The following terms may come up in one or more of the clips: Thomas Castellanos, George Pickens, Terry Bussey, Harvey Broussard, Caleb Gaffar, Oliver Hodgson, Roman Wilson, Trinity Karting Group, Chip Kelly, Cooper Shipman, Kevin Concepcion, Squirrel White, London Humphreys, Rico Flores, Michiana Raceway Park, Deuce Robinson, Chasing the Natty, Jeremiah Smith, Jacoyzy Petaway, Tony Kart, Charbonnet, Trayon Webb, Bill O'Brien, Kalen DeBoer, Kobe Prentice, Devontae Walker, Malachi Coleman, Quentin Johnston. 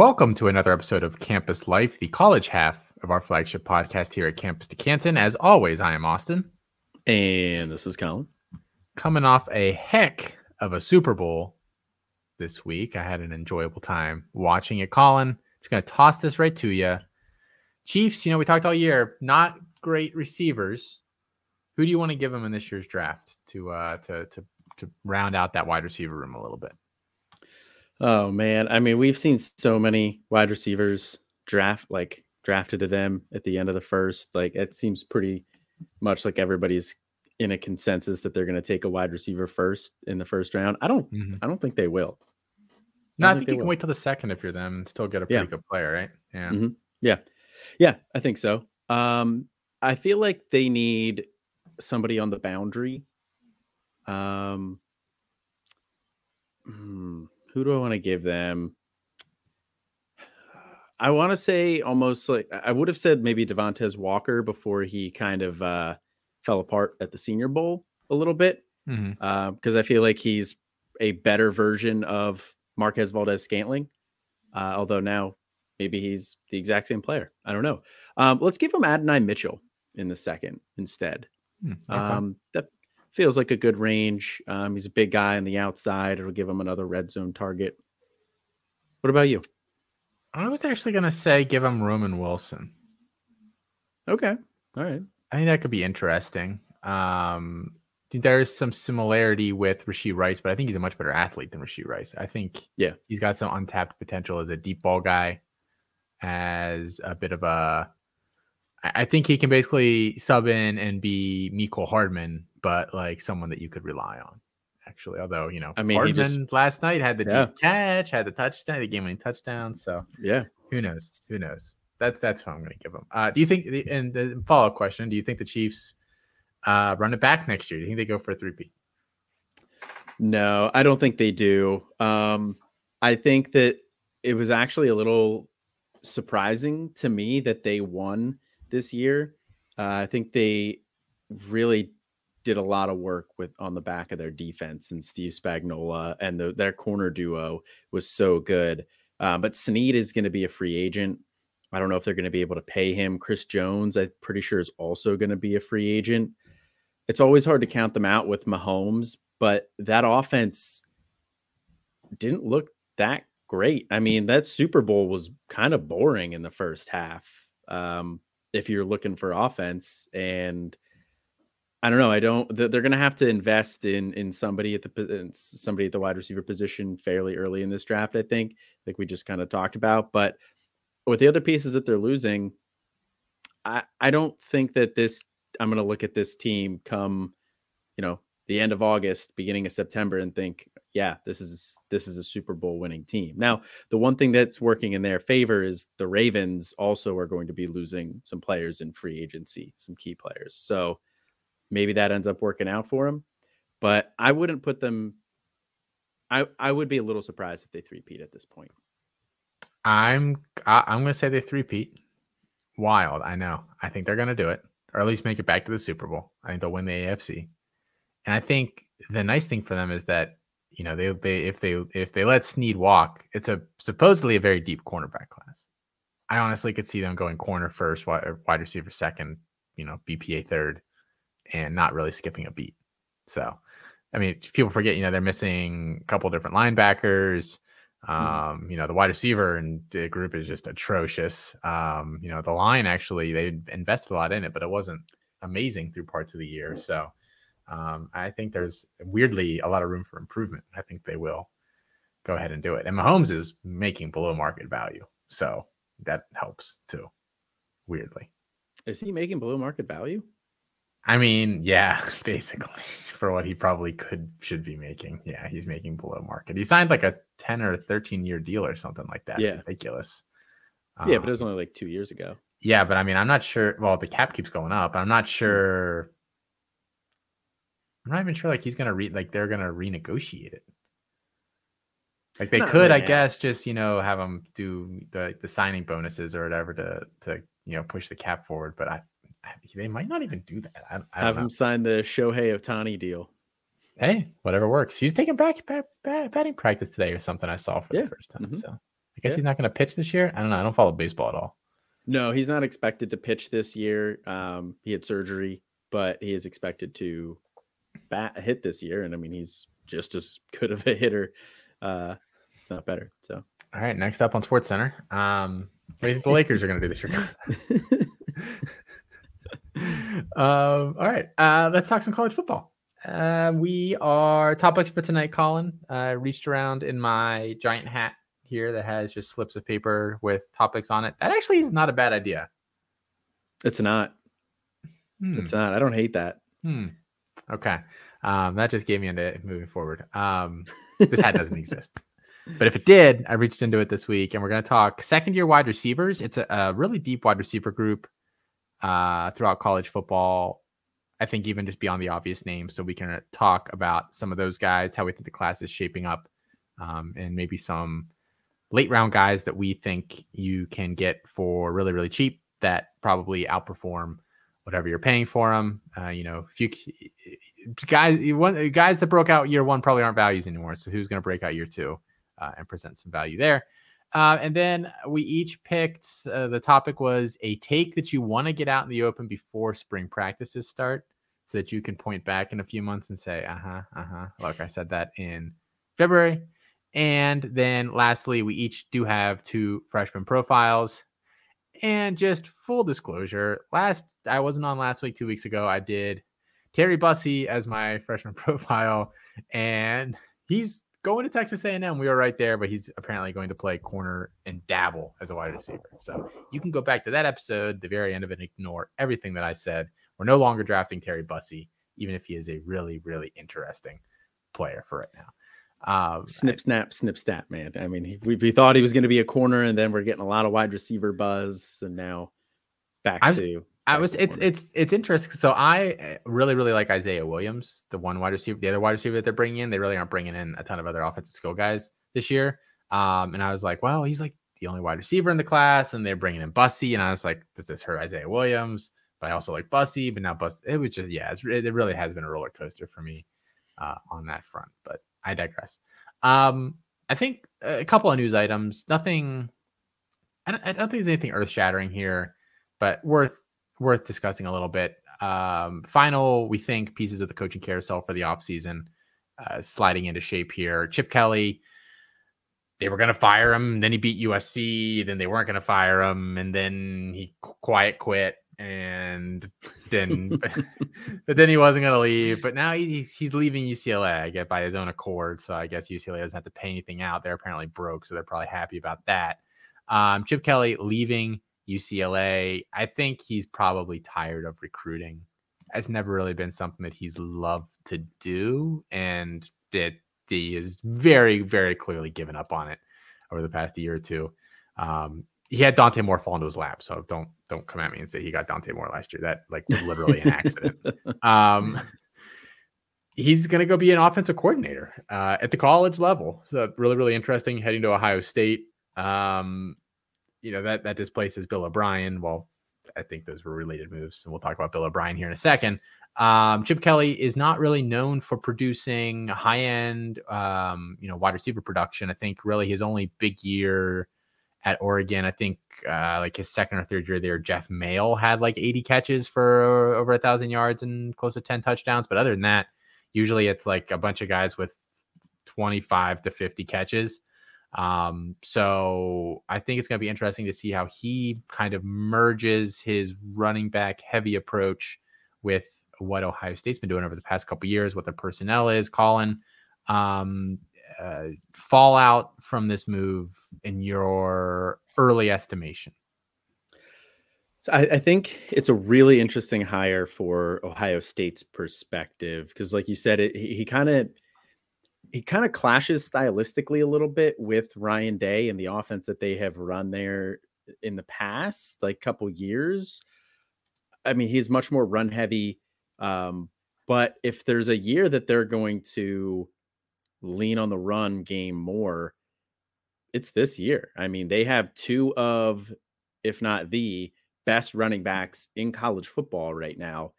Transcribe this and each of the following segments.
Welcome to another episode of Campus Life, the college half of our flagship podcast here at Campus to Canton. As always, I am Austin. And this is Colin. Coming off a heck of a Super Bowl this week. I had an enjoyable time watching it. Colin, just going to toss this right to you. Chiefs, we talked all year, not great receivers. Who do you want to give them in this year's draft to round out that wide receiver room a little bit? Oh man, we've seen so many wide receivers drafted to them at the end of the first. It seems pretty much like everybody's in a consensus that they're going to take a wide receiver first in the first round. I don't think they will. No, I think you can wait till the second if you're them and still get a pretty good player, right? Yeah. Mm-hmm. Yeah, I think so. I feel like they need somebody on the boundary. Who do I want to give them? I want to say almost like I would have said maybe Devontae Walker before he kind of fell apart at the Senior Bowl a little bit. Because I feel like he's a better version of Marquez Valdes-Scantling. Although now maybe he's the exact same player. I don't know. Let's give him Adonai Mitchell in the second instead. Okay. That feels like a good range. He's a big guy on the outside. It'll give him another red zone target. What about you? I was actually going to say give him Roman Wilson. Okay. All right. I think that could be interesting. There is some similarity with Rashee Rice, but I think he's a much better athlete than Rashee Rice. I think he's got some untapped potential as a deep ball guy, as a bit of a... I think he can basically sub in and be Mecole Hardman, but someone that you could rely on, actually. Although, Hardman last night had the deep catch, had the touchdown, the game-winning touchdown. So who knows? That's what I'm going to give him. Do you think? And the follow-up question: do you think the Chiefs run it back next year? Do you think they go for a three-peat? No, I don't think they do. I think that it was actually a little surprising to me that they won this year. I think they really did a lot of work on the back of their defense, and Steve Spagnuolo and their corner duo was so good. But Snead is going to be a free agent. I don't know if they're going to be able to pay him. Chris Jones, I'm pretty sure, is also going to be a free agent. It's always hard to count them out with Mahomes, but that offense didn't look that great. That Super Bowl was kind of boring in the first half. If you're looking for offense, and I don't know, they're going to have to invest in somebody at the wide receiver position fairly early in this draft. I think, like we just kind of talked about, but with the other pieces that they're losing, I don't think that I'm going to look at this team come, the end of August, beginning of September, and think, this is a Super Bowl winning team. Now, the one thing that's working in their favor is the Ravens also are going to be losing some players in free agency, some key players. So maybe that ends up working out for them, but I wouldn't put them. I would be a little surprised if they three-peat at this point. I'm going to say they three-peat. Wild. I know. I think they're going to do it, or at least make it back to the Super Bowl. I think they'll win the AFC. And I think the nice thing for them is that, if they let Snead walk, it's supposedly a very deep cornerback class. I honestly could see them going corner first, wide receiver second, BPA third, and not really skipping a beat. So, people forget, they're missing a couple different linebackers. The wide receiver and the group is just atrocious. The line, actually, they invested a lot in it, but it wasn't amazing through parts of the year. So, I think there's weirdly a lot of room for improvement. I think they will go ahead and do it. And Mahomes is making below market value. So that helps too, weirdly. Is he making below market value? Basically for what he probably should be making. Yeah, he's making below market. He signed a 10 or 13 year deal or something like that. Yeah. Ridiculous. But it was only 2 years ago. Yeah, but I'm not sure. Well, the cap keeps going up. I'm not sure. I'm not even sure he's going to they're going to renegotiate it. They could, I guess, just, have them do the signing bonuses or whatever to push the cap forward. But they might not even do that. I have him sign the Shohei Ohtani deal. Hey, whatever works. He's taking back batting practice today or something I saw for the first time. Mm-hmm. So I guess he's not going to pitch this year. I don't know. I don't follow baseball at all. No, he's not expected to pitch this year. He had surgery, but he is expected to hit this year. And I mean, he's just as good of a hitter. It's not better. So, all right. Next up on Sports Center, what do you think the Lakers are going to do this year? All right. Let's talk some college football. We are topics for tonight, Colin. I reached around in my giant hat here that has just slips of paper with topics on it. That actually is not a bad idea. It's not. It's not. I don't hate that. Okay. That just gave me an idea moving forward. This hat doesn't exist. But if it did, I reached into it this week, and we're going to talk second-year wide receivers. It's a really deep wide receiver group throughout college football. I think even just beyond the obvious names. So we can talk about some of those guys, how we think the class is shaping up, and maybe some late round guys that we think you can get for really, really cheap that probably outperform whatever you're paying for them. You know, if you guys that broke out year one probably aren't values anymore. So who's going to break out year two and present some value there? And then we each picked, the topic was a take that you want to get out in the open before spring practices start so that you can point back in a few months and say, look, I said that in February. And then lastly, we each do have two freshman profiles. And just full disclosure, I wasn't on last week, 2 weeks ago. I did Terry Bussey as my freshman profile, and he's going to Texas A&M. We were right there, but he's apparently going to play corner and dabble as a wide receiver. So you can go back to that episode, the very end of it, and ignore everything that I said. We're no longer drafting Terry Bussey, even if he is a really, really interesting player for right now. Snip, snap, man. I mean, we thought he was going to be a corner, and then we're getting a lot of wide receiver buzz, and now it's interesting. So I really, really like Isaiah Williams, the other wide receiver that they're bringing in. They really aren't bringing in a ton of other offensive skill guys this year. And I was like, well, he's like the only wide receiver in the class, and they're bringing in Bussey. And I was like, does this hurt Isaiah Williams? But I also like Bussey, but now Bussey. It was just, it really has been a roller coaster for me on that front, but I digress. I think a couple of news items, I don't think there's anything earth shattering here, but worth discussing a little bit. Final, we think, pieces of the coaching carousel for the offseason sliding into shape here. Chip Kelly, they were going to fire him. Then he beat USC. Then they weren't going to fire him. And then he quiet quit. And then, but then he wasn't going to leave. But now he's leaving UCLA, I guess, by his own accord. So I guess UCLA doesn't have to pay anything out. They're apparently broke, so they're probably happy about that. Chip Kelly leaving UCLA. I think he's probably tired of recruiting. It's never really been something that he's loved to do, and that he is very, very clearly given up on it over the past year or two. He had Dante Moore fall into his lap, so don't come at me and say he got Dante Moore last year. That was literally an accident. He's going to go be an offensive coordinator at the college level. So really, really interesting. Heading to Ohio State. You know, that displaces Bill O'Brien. Well, I think those were related moves, and we'll talk about Bill O'Brien here in a second. Chip Kelly is not really known for producing high-end, wide receiver production. I think really his only big year at Oregon, I think his second or third year there, Jeff Mail had 80 catches for over 1,000 yards and close to 10 touchdowns. But other than that, usually it's a bunch of guys with 25 to 50 catches. So I think it's going to be interesting to see how he kind of merges his running back heavy approach with what Ohio State's been doing over the past couple of years, what the personnel is. Colin, fallout from this move in your early estimation. So I think it's a really interesting hire for Ohio State's perspective, because like you said, he kind of clashes stylistically a little bit with Ryan Day and the offense that they have run there in the past, couple years. I mean, he's much more run heavy. But if there's a year that they're going to lean on the run game more, it's this year. I mean, they have two of, if not the best running backs in college football right now.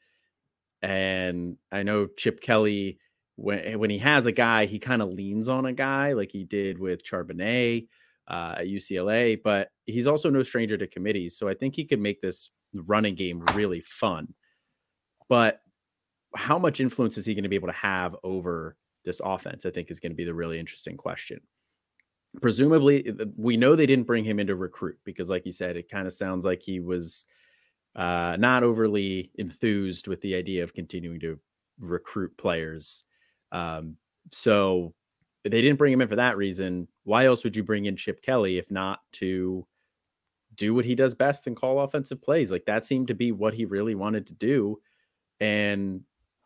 And I know Chip Kelly, when he has a guy, he kind of leans on a guy like he did with Charbonnet. at UCLA, but he's also no stranger to committees. So I think he could make this running game really fun. But how much influence is he going to be able to have over this offense, I think, is going to be the really interesting question. Presumably, we know they didn't bring him in to recruit because, like you said, it kind of sounds like he was not overly enthused with the idea of continuing to recruit players. So they didn't bring him in for that reason. Why else would you bring in Chip Kelly if not to do what he does best and call offensive plays? Like, that seemed to be what he really wanted to do. And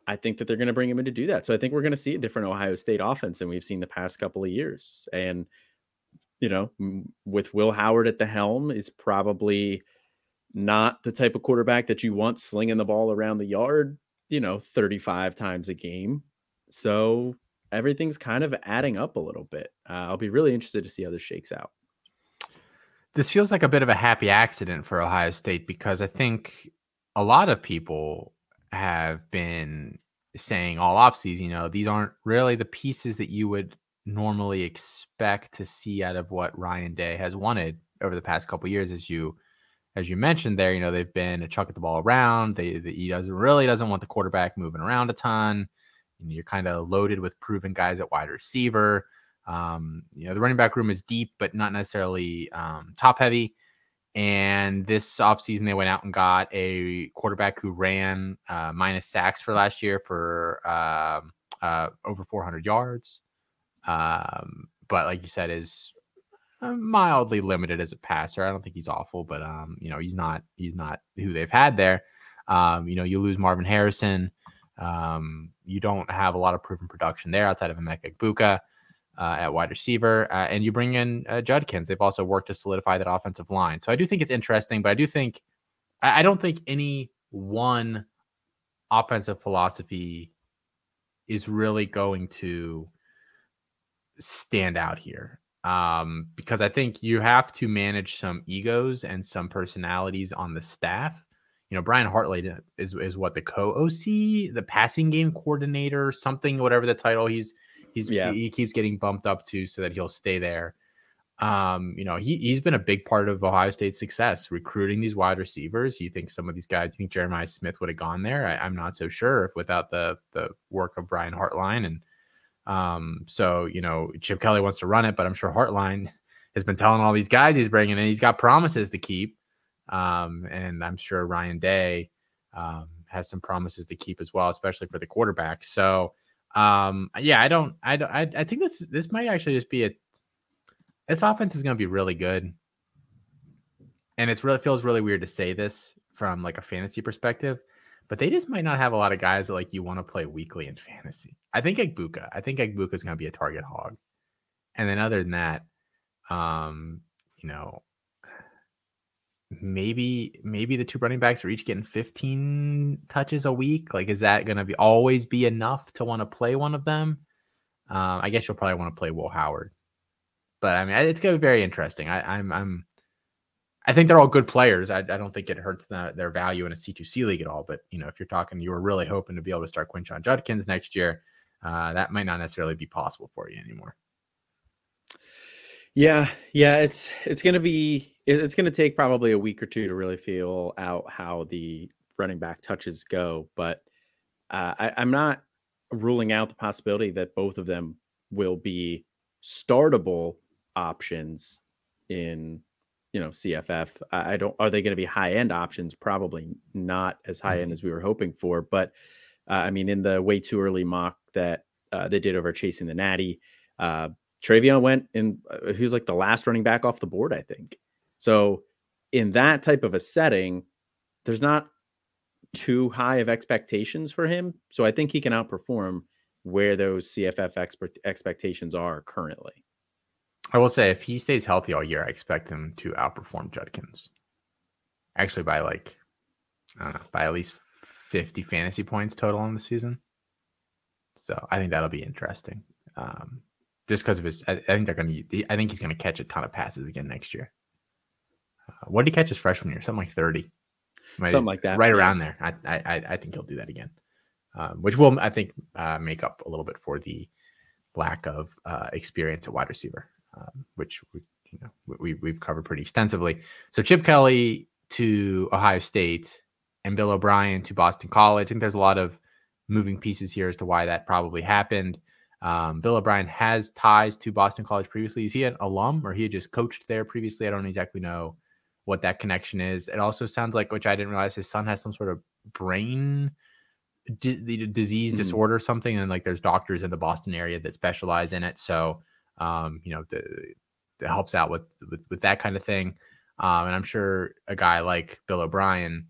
I think that they're going to bring him in to do that. So I think we're going to see a different Ohio State offense than we've seen the past couple of years. And, you know, with Will Howard at the helm, is probably not the type of quarterback that you want slinging the ball around the yard, you know, 35 times a game. So everything's kind of adding up a little bit. I'll be really interested to see how this shakes out. This feels like a bit of a happy accident for Ohio State, because I think a lot of people have been saying all offseason, you know, these aren't really the pieces that you would normally expect to see out of what Ryan Day has wanted over the past couple of years. As you mentioned there, you know, they've been a chuck at the ball around. He doesn't want the quarterback moving around a ton. You know, you're kind of loaded with proven guys at wide receiver. You know, the running back room is deep, but not necessarily top heavy. And this offseason, they went out and got a quarterback who ran minus sacks for last year for over 400 yards. But like you said, is mildly limited as a passer. I don't think he's awful, but you know, he's not who they've had there. You know, you lose Marvin Harrison. You don't have a lot of proven production there outside of Emeka Egbuka at wide receiver, and you bring in Judkins. They've also worked to solidify that offensive line. So I do think it's interesting, but I do think, I don't think any one offensive philosophy is really going to stand out here. Because I think you have to manage some egos and some personalities on the staff. You know, Brian Hartline is what, the co-OC, the passing game coordinator, something, whatever the title he keeps getting bumped up to so that he'll stay there. You know, he's been a big part of Ohio State's success, recruiting these wide receivers. You think some of these guys, you think Jeremiah Smith would have gone there? I'm not so sure if without the work of Brian Hartline. And so, you know, Chip Kelly wants to run it, but I'm sure Hartline has been telling all these guys he's bringing in, he's got promises to keep. And I'm sure Ryan Day has some promises to keep as well, especially for the quarterback. So I think this might actually just be this offense is going to be really good. And it's really, feels really weird to say this from like a fantasy perspective, but they just might not have a lot of guys that like you want to play weekly in fantasy. I think Egbuka is going to be a target hog. And then other than that, you know, maybe the two running backs are each getting 15 touches a week. Like, is that going to be always be enough to want to play one of them? I guess you'll probably want to play Will Howard, but I mean, it's going to be very interesting. I think they're all good players. I don't think it hurts their value in a C2C league at all, but you know, if you're talking, you were really hoping to be able to start Quinshon Judkins next year. That might not necessarily be possible for you anymore. Yeah. It's going to take probably a week or two to really feel out how the running back touches go, but I'm not ruling out the possibility that both of them will be startable options in, you know, CFF. Are they going to be high-end options? Probably not as high-end as we were hoping for, but I mean, in the way too early mock that they did over Chasing the Natty, Travion went and he was like the last running back off the board, I think. So in that type of a setting, there's not too high of expectations for him. So I think he can outperform where those CFF expectations are currently. I will say if he stays healthy all year, I expect him to outperform Judkins. Actually by like, I don't know, by at least 50 fantasy points total on the season. So I think that'll be interesting. Just because of his, I think he's going to catch a ton of passes again next year. What did he catch his freshman year? Something like 30. Something like that. Right around there. I think he'll do that again, which will, I think, make up a little bit for the lack of experience at wide receiver, which you know, we've covered pretty extensively. So Chip Kelly to Ohio State and Bill O'Brien to Boston College. I think there's a lot of moving pieces here as to why that probably happened. Bill O'Brien has ties to Boston College previously. Is he an alum or he had just coached there previously? I don't exactly know what that connection is. It also sounds like, which I didn't realize, his son has some sort of brain disease disorder or something. And like there's doctors in the Boston area that specialize in it. So, you know, it helps out with that kind of thing. And I'm sure a guy like Bill O'Brien,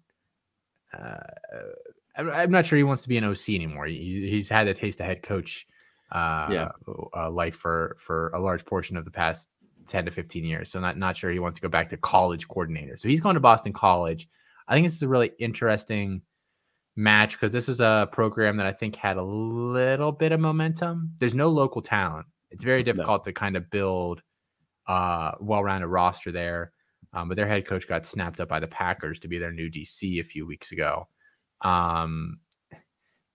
I'm not sure he wants to be an OC anymore. He's had to taste the head coach life for a large portion of the past 10 to 15 years. So not sure he wants to go back to college coordinator. So he's going to Boston College. I think this is a really interesting match because this is a program that I think had a little bit of momentum. There's no local talent. It's very difficult to kind of build a well-rounded roster there. But their head coach got snapped up by the Packers to be their new DC a few weeks ago. And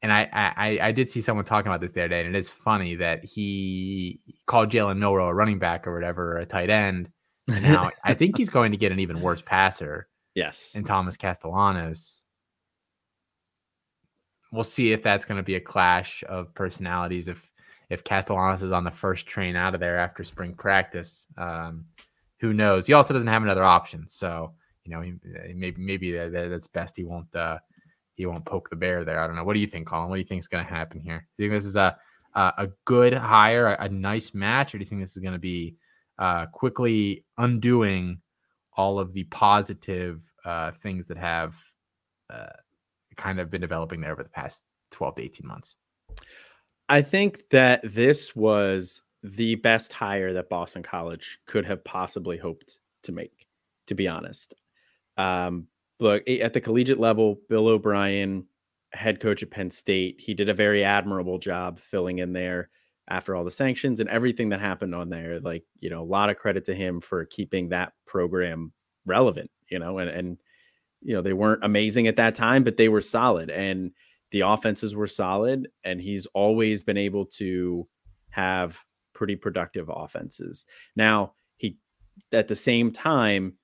I did see someone talking about this the other day, and it is funny that he called Jalen Milroe a running back or whatever, or a tight end. And now I think he's going to get an even worse passer. Yes. And Thomas Castellanos. We'll see if that's going to be a clash of personalities. If Castellanos is on the first train out of there after spring practice, who knows? He also doesn't have another option. So, you know, maybe that's best. He won't poke the bear there. I don't know. What do you think, Colin? What do you think is going to happen here? Do you think this is a good hire, a nice match, or do you think this is going to be quickly undoing all of the positive things that have kind of been developing there over the past 12 to 18 months? I think that this was the best hire that Boston College could have possibly hoped to make, to be honest. Look, at the collegiate level, Bill O'Brien, head coach at Penn State, he did a very admirable job filling in there after all the sanctions and everything that happened on there. Like, you know, a lot of credit to him for keeping that program relevant, you know, and you know, they weren't amazing at that time, but they were solid and the offenses were solid. And he's always been able to have pretty productive offenses. Now, he, at the same time,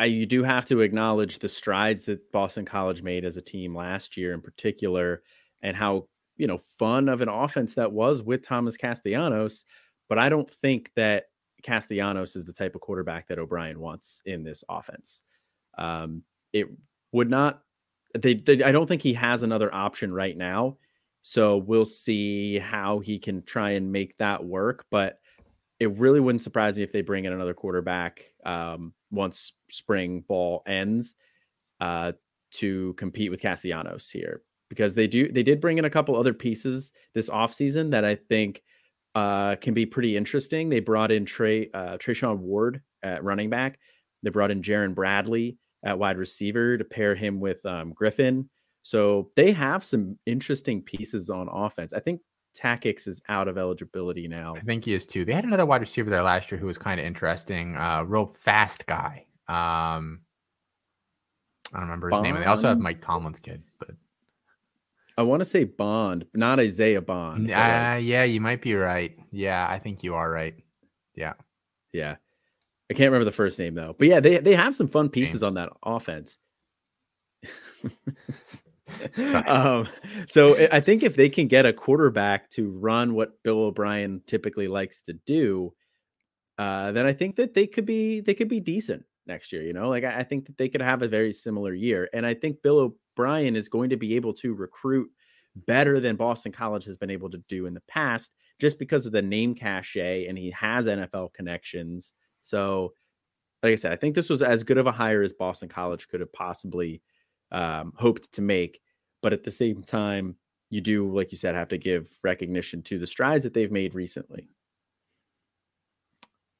you do have to acknowledge the strides that Boston College made as a team last year in particular, and how, you know, fun of an offense that was with Thomas Castellanos. But I don't think that Castellanos is the type of quarterback that O'Brien wants in this offense. It would not, I don't think he has another option right now. So we'll see how he can try and make that work. But it really wouldn't surprise me if they bring in another quarterback once spring ball ends to compete with Castellanos here, because they did bring in a couple other pieces this offseason that I think can be pretty interesting. They brought in Trayshawn Ward at running back. They brought in Jaron Bradley at wide receiver to pair him with Griffin. So they have some interesting pieces on offense. I think Tackix is out of eligibility now. I think he is too. They had another wide receiver there last year who was kind of interesting, real fast guy. I don't remember his name. And they also have Mike Tomlin's kid, but I want to say Bond, not Isaiah Bond. Yeah, you might be right. Yeah, I think you are right. Yeah. I can't remember the first name though. But yeah, they have some fun pieces on that offense. So I think if they can get a quarterback to run what Bill O'Brien typically likes to do, then I think that they could be decent next year. You know, like I think that they could have a very similar year. And I think Bill O'Brien is going to be able to recruit better than Boston College has been able to do in the past, just because of the name cachet, and he has NFL connections. So like I said, I think this was as good of a hire as Boston College could have possibly hoped to make. But at the same time, you do, like you said, have to give recognition to the strides that they've made recently.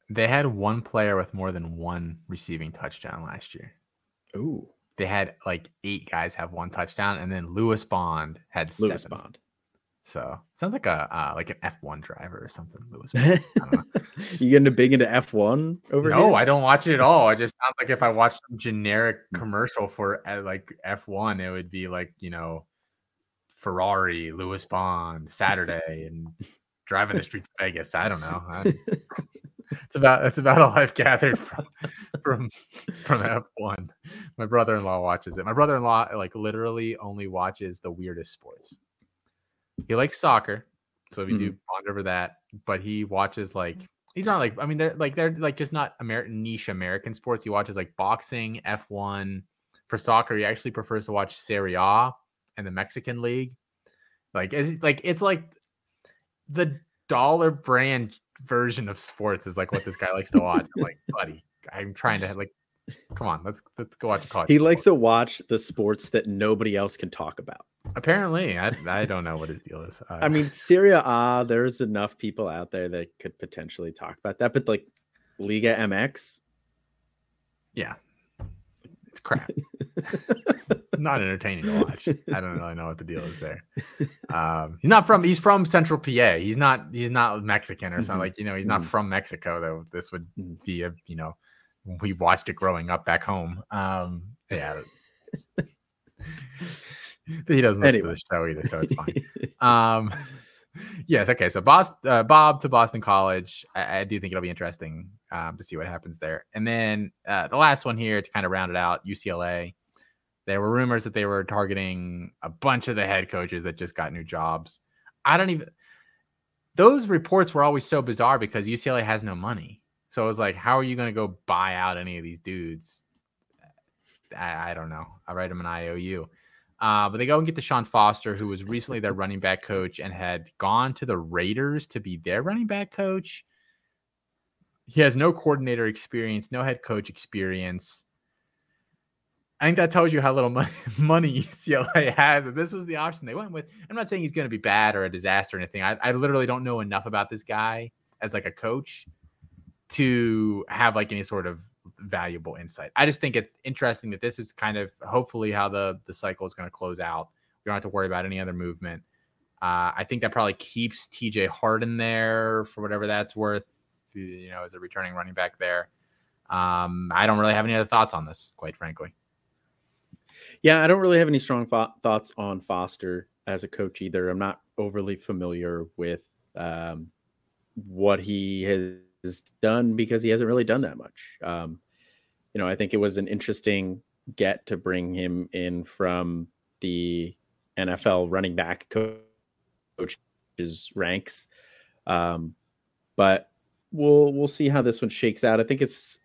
They had one player with more than one receiving touchdown last year. Ooh. They had like 8 guys have one touchdown, and then Lewis Bond had 7. Lewis Bond. So sounds like a like an F1 driver or something. Lewis Bond. I don't know. You getting big into F1 over here? No, I don't watch it at all. It just sounds like if I watched some generic commercial for like F1, it would be like, you know, Ferrari, Lewis Bond, Saturday, and driving the streets of Vegas. I don't know. It's That's about all I've gathered from F1. My brother-in-law watches it. My brother-in-law literally only watches the weirdest sports. He likes soccer, so we do bond over that. But he watches he's not they're just not niche American sports. He watches boxing, F1. For soccer, he actually prefers to watch Serie A and the Mexican League. It's the dollar brand version of sports is what this guy likes to watch. I'm buddy, I'm trying to come on, let's go watch college. He likes to watch the sports that nobody else can talk about. Apparently, I don't know what his deal is. Serie A, there's enough people out there that could potentially talk about that, but Liga MX, yeah. It's crap. Not entertaining to watch. I don't really know what the deal is there. He's from Central PA. He's not Mexican or something. He's not from Mexico, though. This would be we watched it growing up back home. Yeah. He doesn't listen to the show either, so it's fine. Yes. Okay. So Bob to Boston College. I do think it'll be interesting to see what happens there. And then the last one here to kind of round it out, UCLA. There were rumors that they were targeting a bunch of the head coaches that just got new jobs. Those reports were always so bizarre because UCLA has no money. So it was how are you going to go buy out any of these dudes? I don't know. I write them an IOU. But they go and get Deshaun Foster, who was recently their running back coach and had gone to the Raiders to be their running back coach. He has no coordinator experience, no head coach experience. I think that tells you how little money UCLA has. If this was the option they went with, I'm not saying he's going to be bad or a disaster or anything. I literally don't know enough about this guy as a coach to have any sort of valuable insight. I just think it's interesting that this is kind of hopefully how the cycle is going to close out. We don't have to worry about any other movement. I think that probably keeps TJ Harden there for whatever that's worth, as a returning running back there. I don't really have any other thoughts on this, quite frankly. Yeah, I don't really have any strong thoughts on Foster as a coach either. I'm not overly familiar with what he has done because he hasn't really done that much. I think it was an interesting get to bring him in from the NFL running back coaches ranks. But we'll see how this one shakes out. I think it's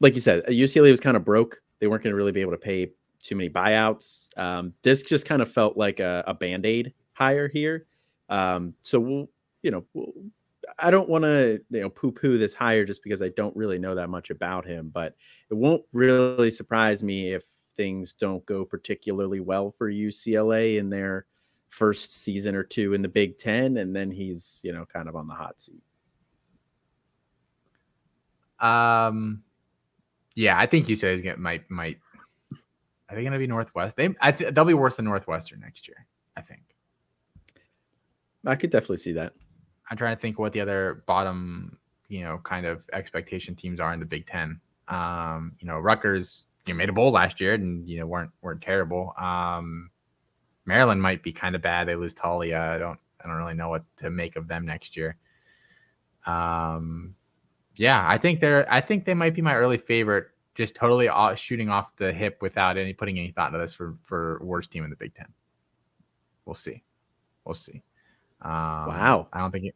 like you said, UCLA was kind of broke. They weren't going to really be able to pay too many buyouts. This just kind of felt like a Band-Aid hire here. So we'll I don't want to, poo-poo this hire just because I don't really know that much about him, but it won't really surprise me if things don't go particularly well for UCLA in their first season or two in the Big Ten. And then he's, kind of on the hot seat. Yeah, I think UCLA might. Are they going to be Northwest? They'll be worse than Northwestern next year, I think. I could definitely see that. I'm trying to think what the other bottom, kind of expectation teams are in the Big Ten. Rutgers, made a bowl last year and weren't terrible. Maryland might be kind of bad. They lose Talia. I don't really know what to make of them next year. Yeah, I think they might be my early favorite. Just totally shooting off the hip without putting any thought into this for worst team in the Big Ten. We'll see. Wow, I don't think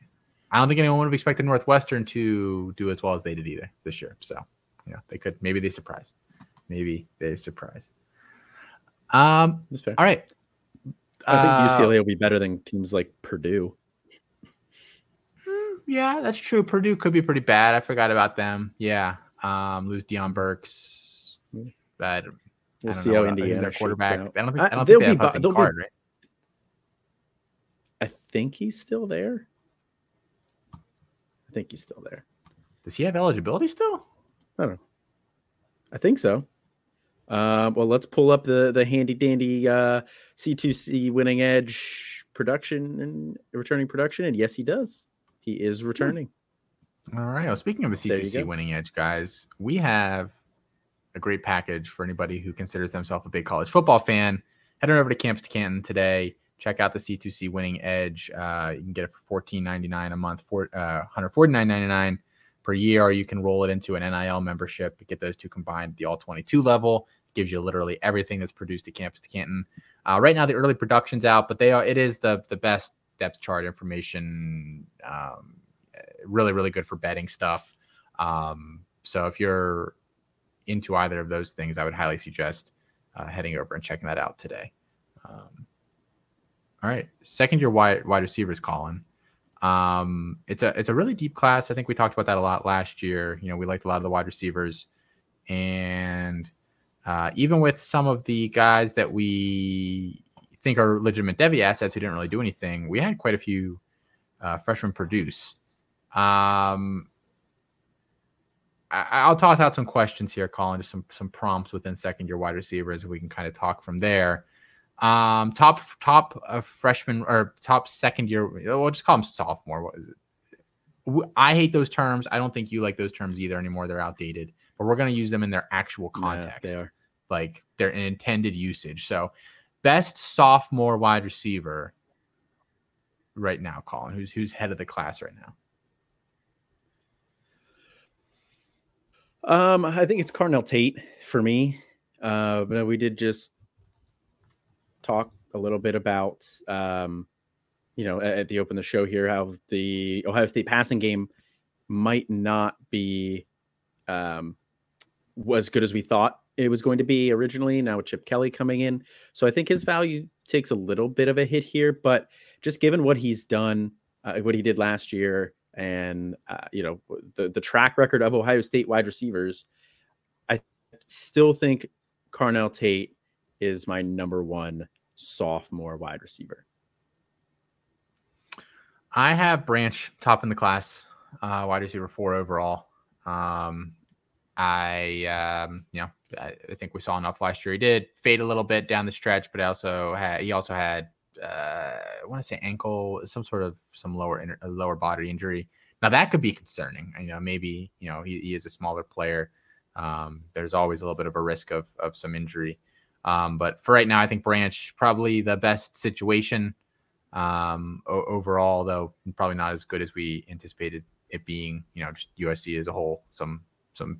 anyone would have expected Northwestern to do as well as they did either this year. So, they could. Maybe they surprise. That's fair. All right. I think UCLA will be better than teams like Purdue. Yeah, that's true. Purdue could be pretty bad. I forgot about them. Yeah. Lose Deion Burks. But we'll see how Indiana their quarterback. I don't think they have Hudson Card, right? I think he's still there. Does he have eligibility still? I don't know. I think so. Well, let's pull up the handy dandy C2C Winning Edge production and returning production. And yes, he does. He is returning. All right. Well, speaking of the C2C Winning Edge, guys, we have a great package for anybody who considers themselves a big college football fan. Head on over to Campus to Canton today. Check out the C2C Winning Edge. You can get it for $14.99 a month, $149.99 per year, or you can roll it into an NIL membership, get those two combined at the All-22 level. Gives you literally everything that's produced at Campus to Canton. Right now, the early production's out, but it is the best depth chart information. Really, really good for betting stuff. So if you're into either of those things, I would highly suggest heading over and checking that out today. All right, second-year wide receivers, Colin. It's a really deep class. I think we talked about that a lot last year. You know, we liked a lot of the wide receivers, and even with some of the guys that we think are legitimate Devy assets who didn't really do anything, we had quite a few freshmen produce. I'll toss out some questions here, Colin, just some prompts within second-year wide receivers. We can kind of talk from there. Top freshman or top second-year, we'll just call them sophomore. What is it? I hate those terms. I don't think you like those terms either anymore. They're outdated, but we're going to use them in their actual context. Yeah, they are. Like their intended usage. So best sophomore wide receiver right now, Colin, who's head of the class right now? I think it's Carnell Tate for me. But we did just talk a little bit about, at the open of the show here, how the Ohio State passing game might not be as good as we thought it was going to be originally. Now with Chip Kelly coming in, so I think his value takes a little bit of a hit here. But just given what he's done, what he did last year, and the track record of Ohio State wide receivers, I still think Carnell Tate is my number one sophomore wide receiver. I have Branch top in the class, wide receiver 4 overall. I think we saw enough last year. He did fade a little bit down the stretch, but he also had. I want to say ankle, some lower body injury. Now that could be concerning. He is a smaller player. There's always a little bit of a risk of some injury. But for right now, I think Branch probably the best situation overall, though probably not as good as we anticipated it being. Just USC as a whole, some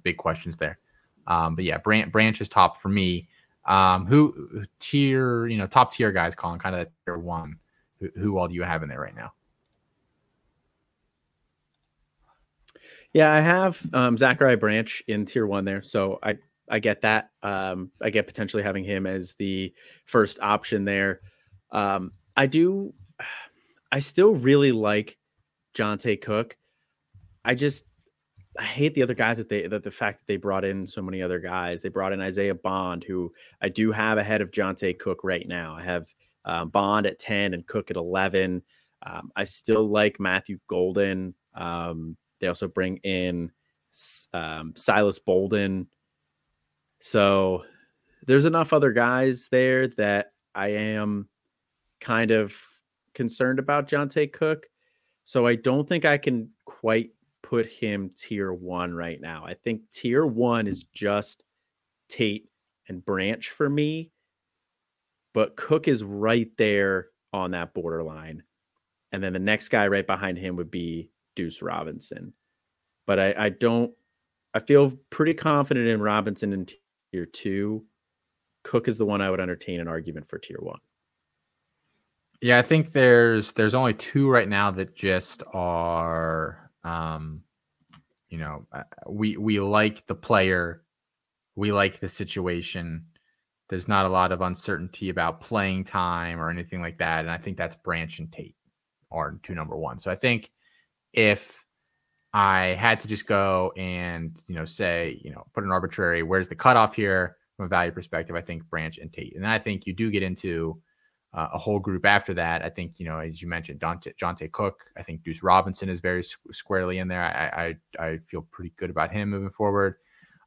big questions there. But yeah, Branch is top for me. Top tier guys, Colin, kind of tier one, who all do you have in there right now? Yeah, I have Zachariah Branch in tier 1 there. So I get that. I get potentially having him as the first option there. I still really like Jonte Cook. I hate the other guys the fact that they brought in so many other guys. They brought in Isaiah Bond, who I do have ahead of Jonte Cook right now. I have Bond at 10 and Cook at 11. I still like Matthew Golden. They also bring in Silas Bolden. So there's enough other guys there that I am kind of concerned about Jonte Cook. So I don't think I can quite put him tier 1 right now. I think tier 1 is just Tate and Branch for me, but Cook is right there on that borderline. And then the next guy right behind him would be Deuce Robinson. But I feel pretty confident in Robinson in tier 2. Cook is the one I would entertain an argument for tier 1. Yeah, I think there's only 2 right now that just are we like the player, we like the situation. There's not a lot of uncertainty about playing time or anything like that. And I think that's Branch and Tate are 2 number 1. So I think if I had to just go and, put an arbitrary, where's the cutoff here from a value perspective, I think Branch and Tate. And then I think you do get into a whole group after that. I think, as you mentioned, Jonte Cook, I think Deuce Robinson is very squarely in there. I feel pretty good about him moving forward.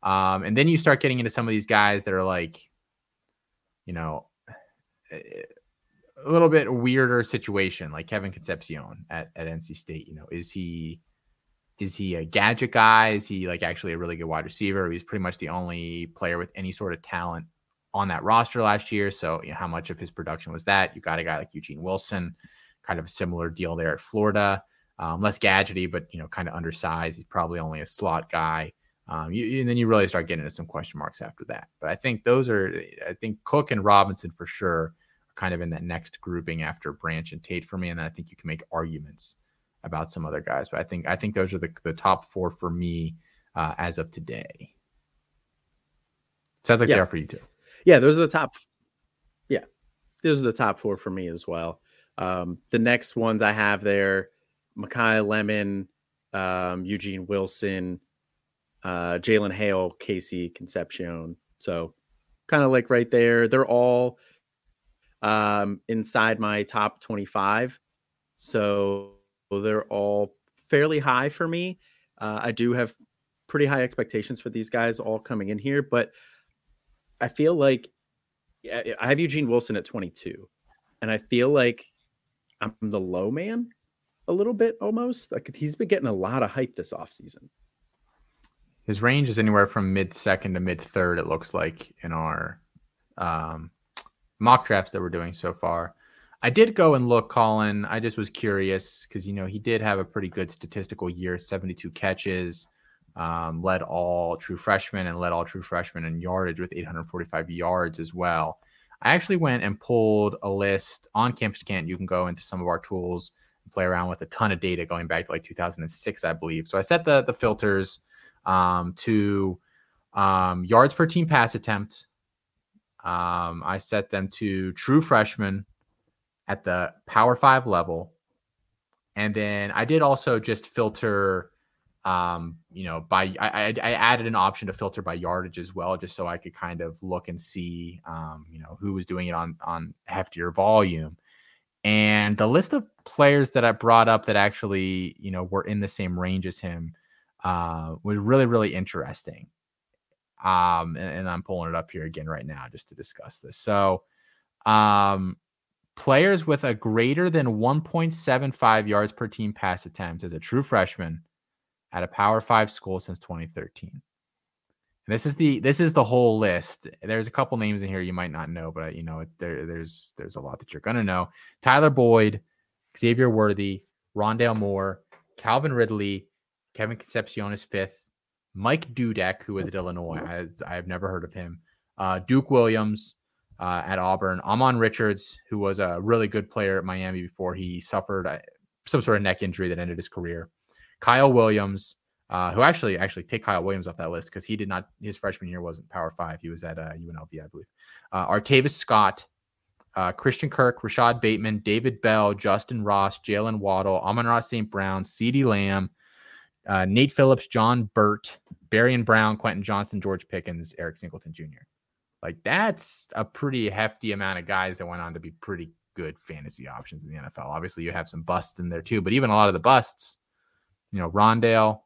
And then you start getting into some of these guys that are like, a little bit weirder situation, like Kevin Concepcion at NC State. Is he a gadget guy? Is he like actually a really good wide receiver? He's pretty much the only player with any sort of talent on that roster last year. So how much of his production was that? You got a guy like Eugene Wilson, kind of a similar deal there at Florida. less gadgety, but, you know, kind of undersized. He's probably only a slot guy. And then you really start getting into some question marks after that. But I think I think Cook and Robinson for sure are kind of in that next grouping after Branch and Tate for me. And then I think you can make arguments about some other guys, but I think those are the top four for me as of today. Sounds like they are for you too. Yeah, those are the top. Yeah, those are the top four for me as well. The next ones I have there: Makai Lemon, Eugene Wilson, Jalen Hale, Casey Concepcion. So kind of like right there. They're all inside my top 25. So they're all fairly high for me. I do have pretty high expectations for these guys all coming in here, but I feel like I have Eugene Wilson at 22, and I feel like I'm the low man a little bit almost. Like, he's been getting a lot of hype this offseason. His range is anywhere from mid-second to mid-third, it looks like, in our mock drafts that we're doing so far. I did go and look, Colin. I just was curious because, you know, he did have a pretty good statistical year, 72 catches, led all true freshmen and led all true freshmen in yardage with 845 yards as well. I actually went and pulled a list on Campus to Canton. You can go into some of our tools and play around with a ton of data going back to like 2006, I believe. So I set the filters to yards per team pass attempt. I set them to true freshmen at the Power 5 level. And then I did also just filter, I added an option to filter by yardage as well, just so I could kind of look and see, who was doing it on heftier volume. And the list of players that I brought up that actually, you know, were in the same range as him was really, really interesting. And I'm pulling it up here again right now just to discuss this. So, players with a greater than 1.75 yards per team pass attempt as a true freshman at a Power 5 school since 2013. And this is the whole list. There's a couple names in here you might not know, but you know there's a lot that you're gonna know. Tyler Boyd, Xavier Worthy, Rondale Moore, Calvin Ridley, Kevin Concepcion is fifth, Mike Dudek, who is at Illinois. I've never heard of him. Duke Williams, at Auburn, Amon Richards, who was a really good player at Miami before he suffered some sort of neck injury that ended his career. Kyle Williams, who actually take Kyle Williams off that list because he did not, his freshman year wasn't Power 5. He was at UNLV, I believe. Artavis Scott, Christian Kirk, Rashad Bateman, David Bell, Justin Ross, Jalen Waddle, Amon-Ra St. Brown, CeeDee Lamb, Nate Phillips, John Burt, Barian Brown, Quentin Johnston, George Pickens, Eric Singleton Jr. Like, that's a pretty hefty amount of guys that went on to be pretty good fantasy options in the NFL. Obviously, you have some busts in there too, but even a lot of the busts, you know, Rondale,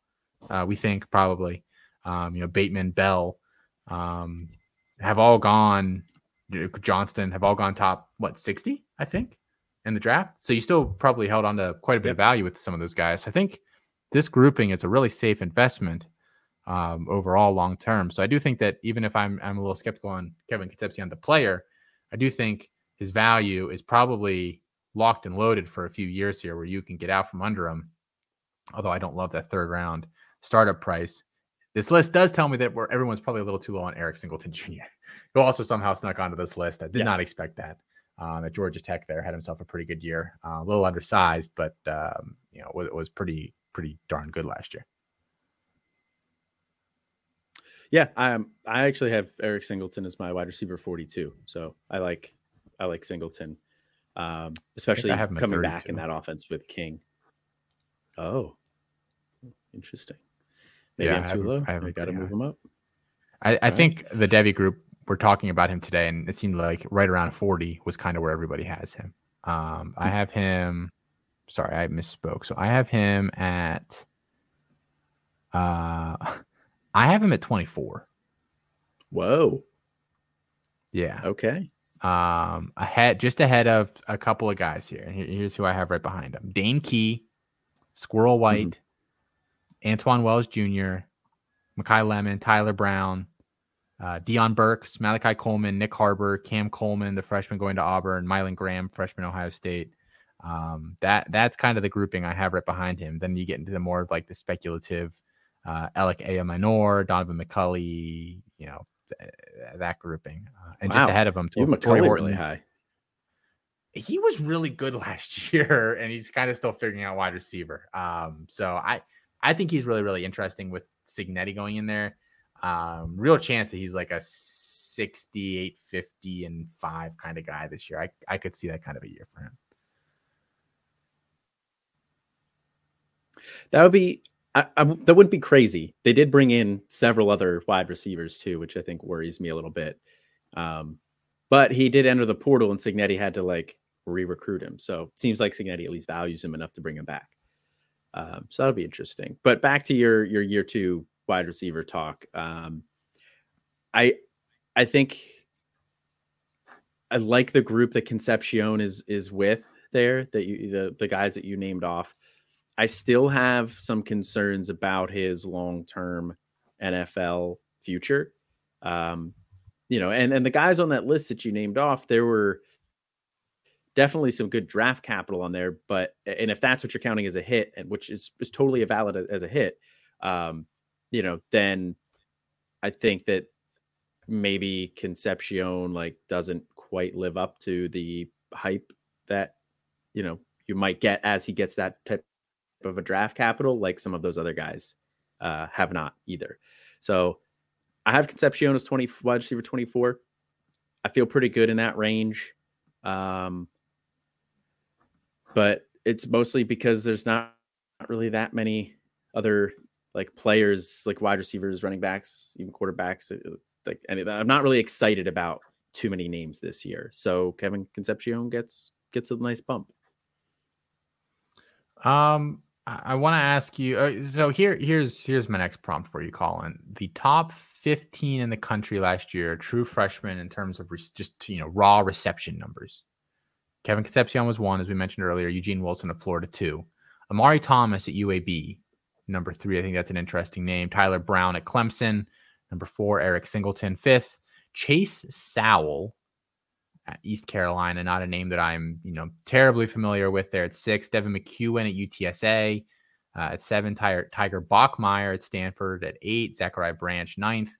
we think probably, Bateman, Bell, have all gone, Johnston, have all gone top, 60, I think, in the draft. So you still probably held on to quite a bit of value with some of those guys. So I think this grouping is a really safe investment overall long term. So I do think that even if I'm a little skeptical on Kevin Concepcion, the player, I do think his value is probably locked and loaded for a few years here where you can get out from under him. Although I don't love that third round startup price. This list does tell me that everyone's probably a little too low on Eric Singleton Jr., who also somehow snuck onto this list. I did not expect that. At Georgia Tech there, had himself a pretty good year, a little undersized, but was pretty darn good last year. Yeah, I actually have Eric Singleton as my wide receiver 42, so I like Singleton, especially coming back in that offense with King. Oh, interesting. Maybe I'm too low. I got to move him up. I think the Debbie group were talking about him today, and it seemed like right around 40 was kind of where everybody has him. I have him. Sorry, I misspoke. So I have him at. I have him at 24. Whoa. Yeah. Okay. Ahead of a couple of guys here. Here's who I have right behind him. Dane Key, Squirrel White, Antoine Wells Jr., Makai Lemon, Tyler Brown, Deion Burks, Malachi Coleman, Nick Harbor, Cam Coleman, the freshman going to Auburn, Mylon Graham, freshman Ohio State, That's kind of the grouping I have right behind him. Then you get into the more of like the speculative, Alec Ayomanor, Donovan McCulley, you know, that grouping. And just ahead of him, Torrey Horton. He was really good last year, and he's kind of still figuring out wide receiver. So I think he's really, really interesting with Cignetti going in there. Real chance that he's like a 68, 50, and 5 kind of guy this year. I could see that kind of a year for him. That would be that wouldn't be crazy. They did bring in several other wide receivers too, which I think worries me a little bit. But he did enter the portal, and Cignetti had to like re-recruit him. So it seems like Cignetti at least values him enough to bring him back. So that'll be interesting. But back to your year two wide receiver talk. I think I like the group that Concepcion is with there, that the guys that you named off. I still have some concerns about his long-term NFL future. You know, and the guys on that list that you named off, there were definitely some good draft capital on there, and if that's what you're counting as a hit, and which is totally valid as a hit, you know, then I think that maybe Concepcion like doesn't quite live up to the hype that, you know, you might get as he gets that type of a draft capital, like some of those other guys have not either. So I have Concepcion as wide receiver 24. I feel pretty good in that range. But it's mostly because there's not really that many other like players, like wide receivers, running backs, even quarterbacks. I'm not really excited about too many names this year. So Kevin Concepcion gets a nice bump. I want to ask you, so here's my next prompt for you, Colin. The top 15 in the country last year, true freshmen in terms of just, you know, raw reception numbers. Kevin Concepcion was one, as we mentioned earlier. Eugene Wilson of Florida, 2. Amari Thomas at UAB, number 3. I think that's an interesting name. Tyler Brown at Clemson, number 4. Eric Singleton, 5th. Chase Sowell at East Carolina, not a name that I'm, you know, terribly familiar with there at 6. Devin McEwen at UTSA at 7. Tiger Bachmeier at Stanford at 8. Zachariah Branch, 9th.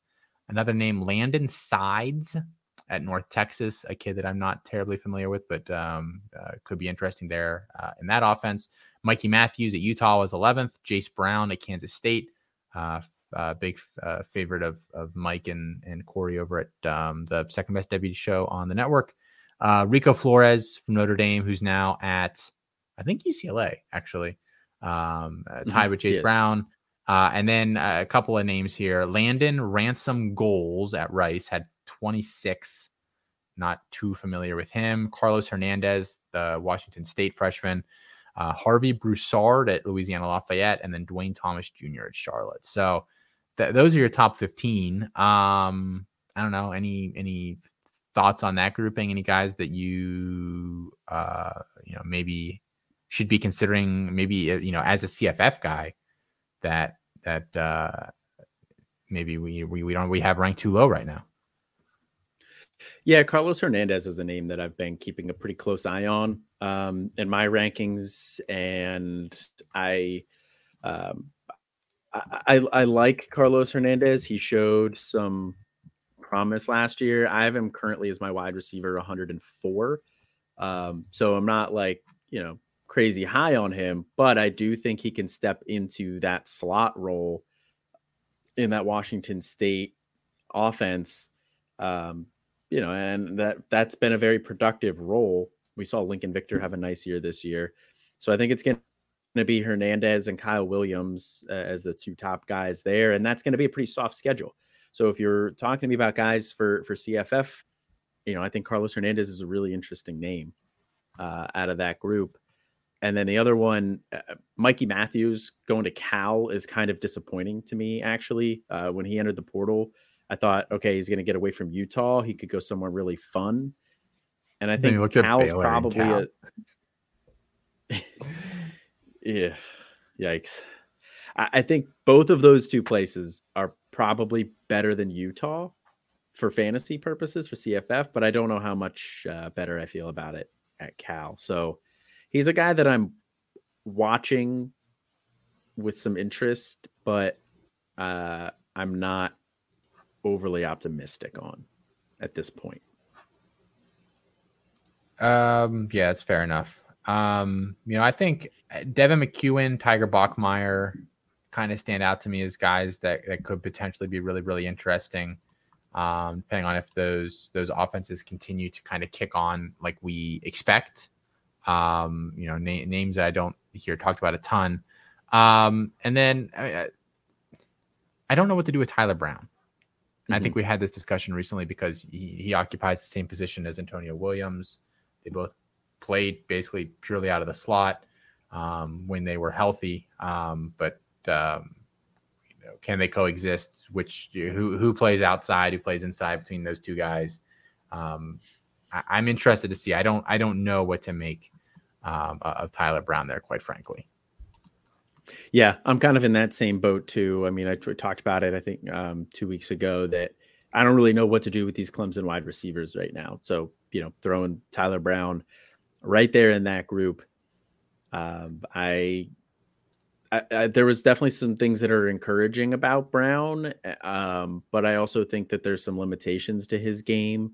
Another name, Landon Sides at North Texas, a kid that I'm not terribly familiar with, but could be interesting there in that offense. Mikey Matthews at Utah was 11th. Jace Brown at Kansas State, big favorite of Mike and Corey over at the second best deputy show on the network. Rico Flores from Notre Dame, who's now at, I think, UCLA, actually, tied with Jace Brown. And then a couple of names here. Landon Ransom Goals at Rice had 26. Not too familiar with him. Carlos Hernandez, the Washington State freshman. Harvey Broussard at Louisiana Lafayette. And then Dwayne Thomas Jr. at Charlotte. So those are your top 15. I don't know, any thoughts on that grouping? Any guys that you you know, maybe should be considering, maybe, you know, as a CFF guy that maybe we have ranked too low right now? Yeah, Carlos Hernandez is a name that I've been keeping a pretty close eye on in my rankings, and I like Carlos Hernandez. He showed some promise last year. I have him currently as my wide receiver 104. So I'm not like, you know, crazy high on him, but I do think he can step into that slot role in that Washington State offense. You know, and that's been a very productive role. We saw Lincoln Victor have a nice year this year. So I think it's going to be Hernandez and Kyle Williams as the two top guys there. And that's going to be a pretty soft schedule. So if you're talking to me about guys for CFF, you know, I think Carlos Hernandez is a really interesting name out of that group. And then the other one, Mikey Matthews going to Cal, is kind of disappointing to me, actually. When he entered the portal, I thought, okay, he's going to get away from Utah. He could go somewhere really fun. And I think Cal's probably yeah, yikes. I think both of those two places are probably better than Utah for fantasy purposes, for CFF, but I don't know how much better I feel about it at Cal. So he's a guy that I'm watching with some interest, but I'm not overly optimistic on at this point. Yeah, it's fair enough. You know, I think Devin McEwen, Tiger Bachmeier kind of stand out to me as guys that could potentially be really, really interesting. Depending on if those offenses continue to kind of kick on like we expect. You know, names that I don't hear talked about a ton. And then I don't know what to do with Tyler Brown. And I think we had this discussion recently because he occupies the same position as Antonio Williams. They both played basically purely out of the slot when they were healthy. But you know, can they coexist? Who plays outside? Who plays inside between those two guys? I'm interested to see. I don't know what to make of Tyler Brown there, quite frankly. Yeah, I'm kind of in that same boat too. I mean, I talked about it, I think 2 weeks ago, that I don't really know what to do with these Clemson wide receivers right now. So, you know, throwing Tyler Brown right there in that group. There was definitely some things that are encouraging about Brown. But I also think that there's some limitations to his game.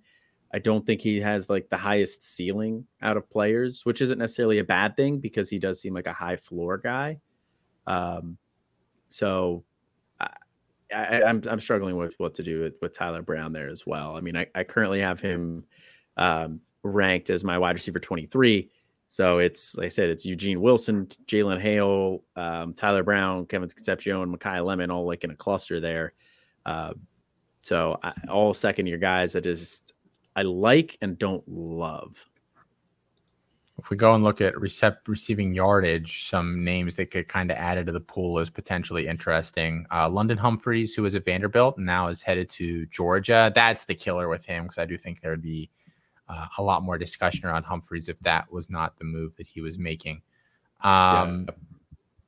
I don't think he has like the highest ceiling out of players, which isn't necessarily a bad thing because he does seem like a high floor guy. So I'm struggling with what to do with Tyler Brown there as well. I mean, I currently have him ranked as my wide receiver 23. So it's, like I said, it's Eugene Wilson, Jalen Hale, Tyler Brown, Kevin Concepcion, Makai Lemon, all like in a cluster there. So all second year guys that I like and don't love. If we go and look at receiving yardage, some names that could kind of added to the pool is potentially interesting. London Humphreys, who is at Vanderbilt and now is headed to Georgia. That's the killer with him because I do think there would be a lot more discussion around Humphreys if that was not the move that he was making. Yeah.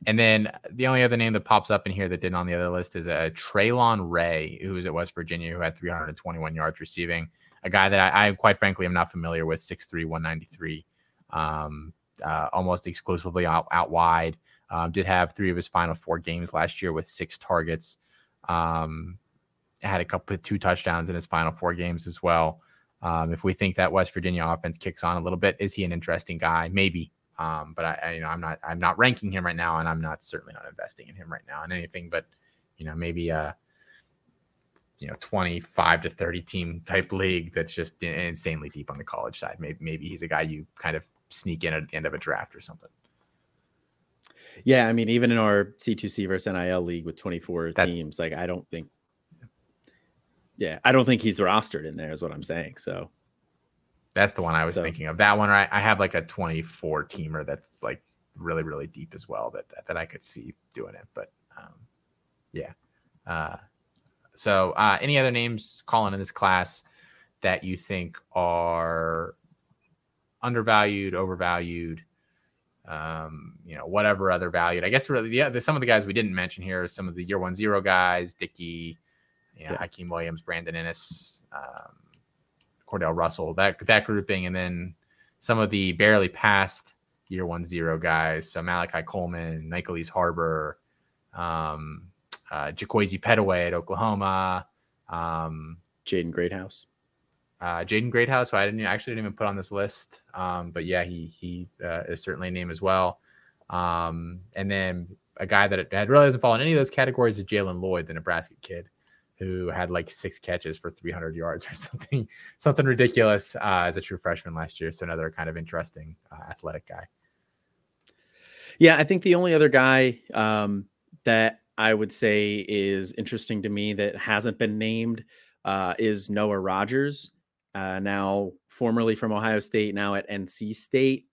And then the only other name that pops up in here that didn't on the other list is Traylon Ray, who is at West Virginia, who had 321 yards receiving. A guy that I quite frankly am not familiar with, 6'3", 193. Almost exclusively out wide. Did have three of his final four games last year with six targets. Had two touchdowns in his final four games as well. If we think that West Virginia offense kicks on a little bit, is he an interesting guy? Maybe, but I'm not ranking him right now, and I'm certainly not investing in him right now in anything. But you know, maybe 25 to 30 team type league that's just insanely deep on the college side. Maybe he's a guy you kind of sneak in at the end of a draft or something. Yeah, I mean, even in our C2C versus NIL league with 24 teams, like I don't think he's rostered in there is what I'm saying. So that's the one I was thinking of. That one, I have like a 24 teamer that's like really, really deep as well that I could see doing it. But So any other names, Colin, in this class that you think are undervalued, overvalued, whatever other valued? I guess really, some of the guys we didn't mention here, some of the year 1-0 guys, Dickey, Hakeem Williams, Brandon Ennis, Cordell Russell, that grouping, and then some of the barely passed year 1-0 guys, so Malachi Coleman, Nicholas Harbor, Jacoyzy Petaway at Oklahoma, Jaden Greathouse, who I didn't even put on this list. But yeah, he is certainly a name as well. And then a guy that really doesn't fall in any of those categories is Jalen Lloyd, the Nebraska kid, who had like six catches for 300 yards or something ridiculous as a true freshman last year. So another kind of interesting athletic guy. Yeah, I think the only other guy that I would say is interesting to me that hasn't been named is Noah Rogers, now formerly from Ohio State, now at NC State.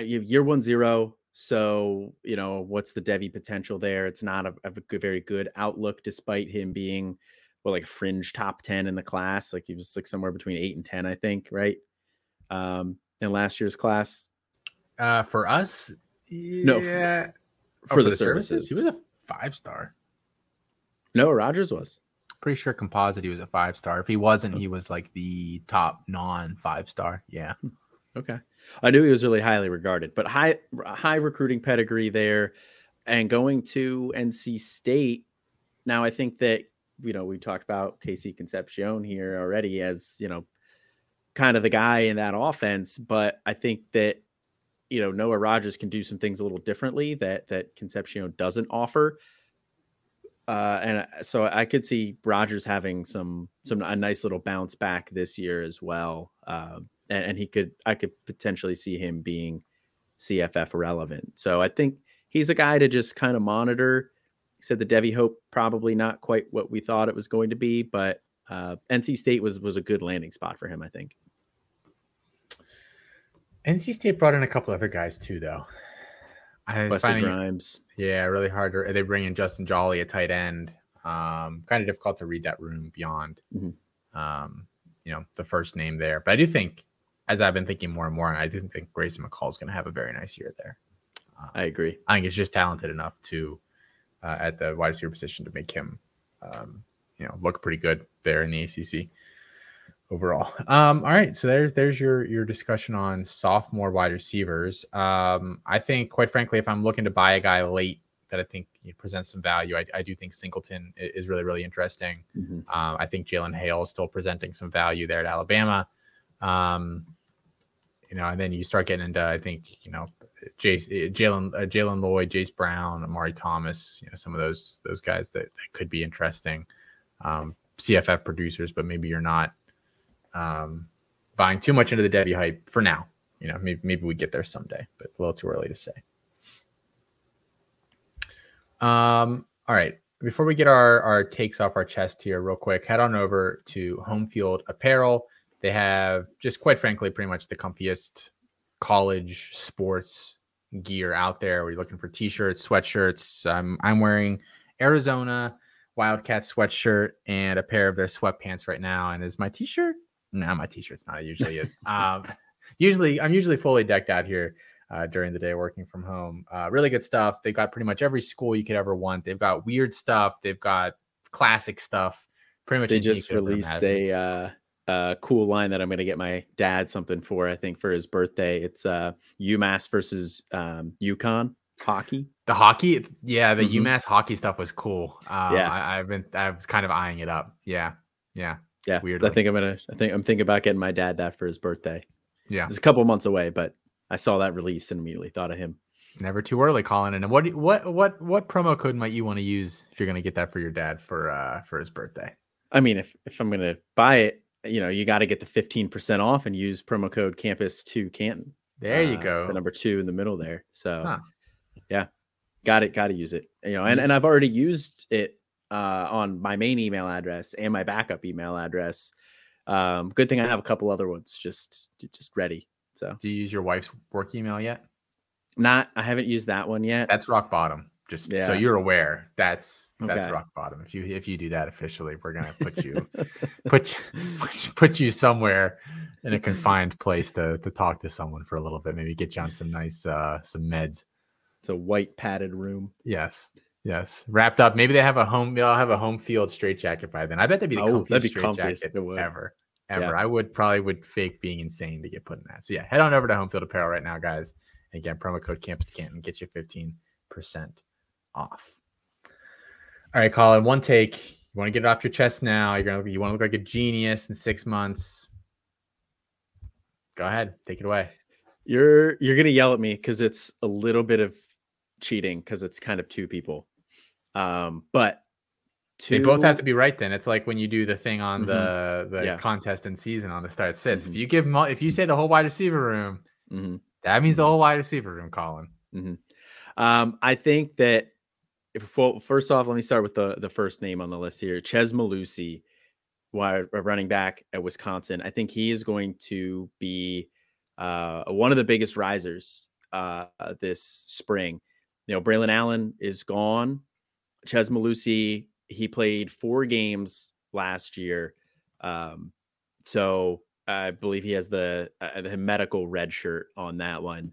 Year 1-0, so you know what's the Devy potential there? It's not a very good outlook, despite him being like fringe top 10 in the class. Like he was like somewhere between 8 and 10, I think, right? In last year's class, for us, yeah. No. For the services. He was a 5-star. No, Rogers was. Pretty sure composite he was a 5-star. If he wasn't, he was like the top non 5-star. Yeah. Okay. I knew he was really highly regarded, but high recruiting pedigree there. And going to NC State, now I think that, you know, we talked about Casey Concepcion here already as, you know, kind of the guy in that offense, but I think that, you know, Noah Rogers can do some things a little differently that Concepcion doesn't offer. And so I could see Rogers having a nice little bounce back this year as well. And I could potentially see him being CFF relevant. So I think he's a guy to just kind of monitor. He said the Devy Hope, probably not quite what we thought it was going to be, but NC State was a good landing spot for him, I think. NC State brought in a couple other guys too, though. Buster Grimes. Yeah, really hard. They bring in Justin Jolly, a tight end. Kind of difficult to read that room beyond, you know, the first name there. But I do think, as I've been thinking more and more, and I do think Grayson McCall is going to have a very nice year there. I agree. I think it's just talented enough to, at the wide receiver position, to make him, you know, look pretty good there in the ACC overall. All right, so there's your discussion on sophomore wide receivers. I think, quite frankly, if I'm looking to buy a guy late that I think presents some value, I do think Singleton is really, really interesting. I think Jalen Hale is still presenting some value there at Alabama. You know, and then you start getting into, I think, you know, Jalen Lloyd, Jace Brown, Amari Thomas, you know, some of those guys that could be interesting, CFF producers, but maybe you're not buying too much into the Debbie hype for now. You know, maybe we get there someday, but a little too early to say. All right. Before we get our takes off our chest here real quick, head on over to Home Field Apparel. They have, just quite frankly, pretty much the comfiest college sports gear out there. We're looking for t-shirts, sweatshirts. I'm wearing Arizona Wildcats sweatshirt and a pair of their sweatpants right now. And is my t-shirt? No, my t-shirt's not. It usually is. I'm usually fully decked out here during the day working from home. Really good stuff. They've got pretty much every school you could ever want. They've got weird stuff. They've got classic stuff. Pretty much. They just released a cool line that I'm going to get my dad something for, I think, for his birthday. It's UMass versus UConn hockey. The hockey? Yeah, the UMass hockey stuff was cool. Yeah. I was kind of eyeing it up. Yeah. Weird. I'm thinking about getting my dad that for his birthday. Yeah. It's a couple months away, but I saw that release and immediately thought of him. Never too early, Colin. And what promo code might you want to use if you're going to get that for your dad for his birthday? I mean, if I'm going to buy it, you know, you got to get the 15% off and use promo code Campus to Canton. There you go. The number 2 in the middle there. So yeah, got it. Got to use it. You know, and I've already used it on my main email address and my backup email address. Good thing I have a couple other ones just ready. So do you use your wife's work email yet? I haven't used that one yet. That's rock bottom. So you're aware, that's okay. Rock bottom. If you do that officially, we're gonna put you put you somewhere in a confined place to talk to someone for a little bit. Maybe get you on some nice some meds. It's a white padded room. Yes. Wrapped up. Maybe they have I'll have a Home Field straitjacket by then. I bet they'd be the comfiest straitjacket ever. Yeah. I would fake being insane to get put in that. So yeah, head on over to Home Field Apparel right now, guys. And again, promo code Campus to Canton, get you 15% off. All right, Colin, one take. You want to get it off your chest now. You want to look like a genius in 6 months. Go ahead, take it away. You're gonna yell at me because it's a little bit of cheating because it's kind of two people. But two... they both have to be right then. It's like when you do the thing on the contest in season on the start sits. If you say the whole wide receiver room, that means the whole wide receiver room, Colin. I think that first off, let me start with the first name on the list here, Ches Malusi, running back at Wisconsin. I think he is going to be one of the biggest risers this spring. You know, Braylon Allen is gone. Ches Malusi, he played 4 games last year, so I believe he has the medical red shirt on that one.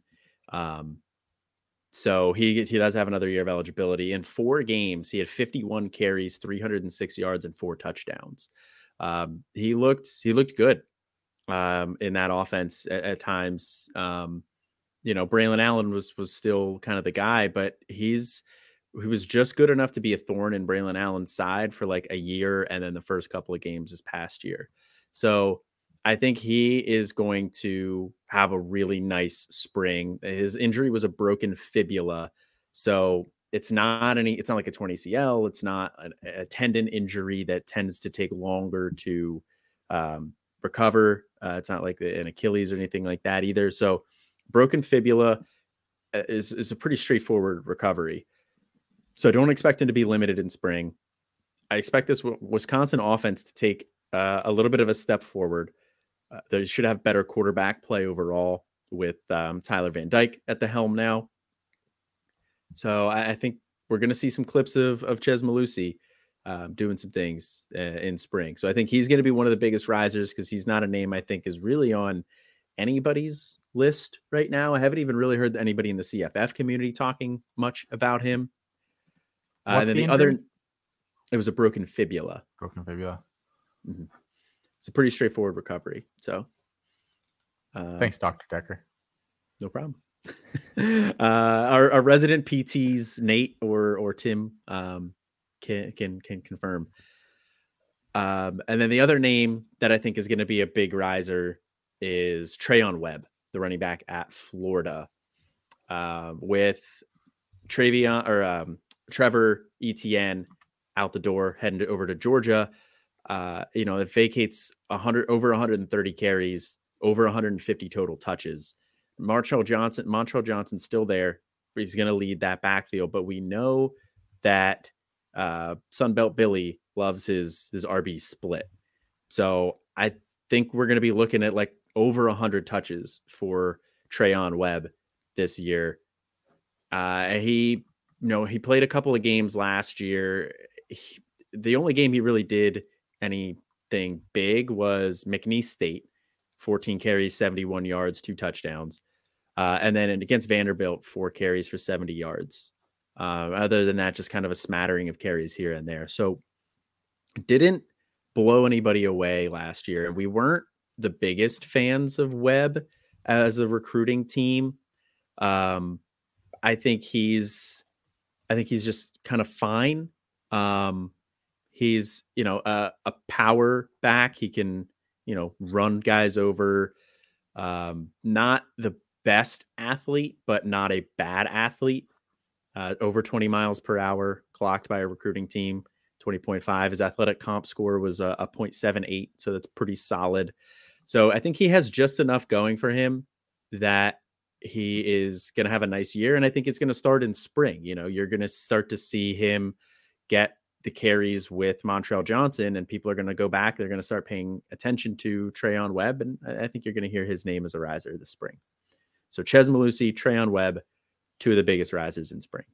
So he does have another year of eligibility. In 4 games, he had 51 carries, 306 yards, and 4 touchdowns. He looked good. in that offense at times. You know, Braylon Allen was still kind of the guy, but he was just good enough to be a thorn in Braylon Allen's side for like a year, and then the first couple of games this past year. So I think he is going to have a really nice spring. His injury was a broken fibula, so it's not like a torn ACL. It's not a tendon injury that tends to take longer to recover. It's not like an Achilles or anything like that either. So broken fibula is a pretty straightforward recovery. So don't expect him to be limited in spring. I expect this Wisconsin offense to take a little bit of a step forward. They should have better quarterback play overall with Tyler Van Dyke at the helm now. So I think we're going to see some clips of Ches Malusi doing some things in spring. So I think he's going to be one of the biggest risers, because he's not a name I think is really on anybody's list right now. I haven't even really heard anybody in the CFF community talking much about him. And then the other, it was a broken fibula. Broken fibula. Mm-hmm. It's a pretty straightforward recovery. So thanks, Dr. Decker. No problem. Our resident PTs, Nate or Tim, can confirm. And then the other name that I think is going to be a big riser is Trayon Webb, the running back at Florida, with Trevor Etienne out the door, heading over to Georgia. You know, it vacates over 130 carries, over 150 total touches. Montrell Johnson's still there. He's going to lead that backfield, but we know that Sunbelt Billy loves his RB split. So I think we're going to be looking at like over 100 touches for Trayon Webb this year. He played a couple of games last year. The only game he really did anything big was McNeese State. 14 carries, 71 yards, 2 touchdowns. And then against Vanderbilt, 4 carries for 70 yards. Other than that, just kind of a smattering of carries here and there. So didn't blow anybody away last year. And we weren't the biggest fans of Webb as a recruiting team. I think he's just kind of fine. He's, you know, a power back. He can, you know, run guys over. Not the best athlete, but not a bad athlete. Over 20 miles per hour clocked by a recruiting team, 20.5. His athletic comp score was a 0.78, so that's pretty solid. So I think he has just enough going for him that he is going to have a nice year, and I think it's going to start in spring. You know, you're going to start to see him get the carries with Montrell Johnson, and people are going to go back. They're going to start paying attention to Trayon Webb, and I think you're going to hear his name as a riser this spring. So Ches Malusi, Trayon Webb, two of the biggest risers in spring.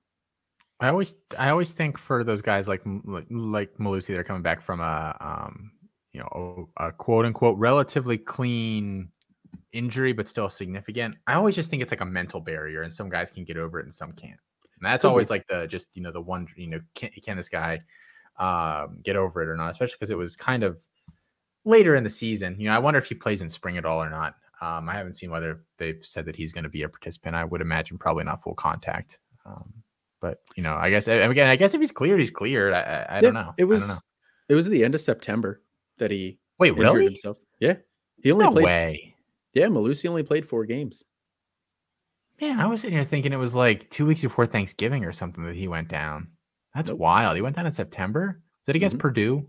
I always think for those guys like Malusi, they're coming back from a quote unquote relatively clean injury, but still significant. I always just think it's like a mental barrier, and some guys can get over it and some can't. And that's always like the one, you know, can this guy get over it or not? Especially because it was kind of later in the season. You know, I wonder if he plays in spring at all or not. I haven't seen whether they've said that he's going to be a participant. I would imagine probably not full contact. But, you know, I guess if he's cleared, he's cleared. I don't know. It was the end of September that he injured himself. Yeah. He only played. No way. Yeah. Malusi only played 4 games. Man, I was sitting here thinking it was like 2 weeks before Thanksgiving or something that he went down. That's wild. He went down in September. Is it against Purdue?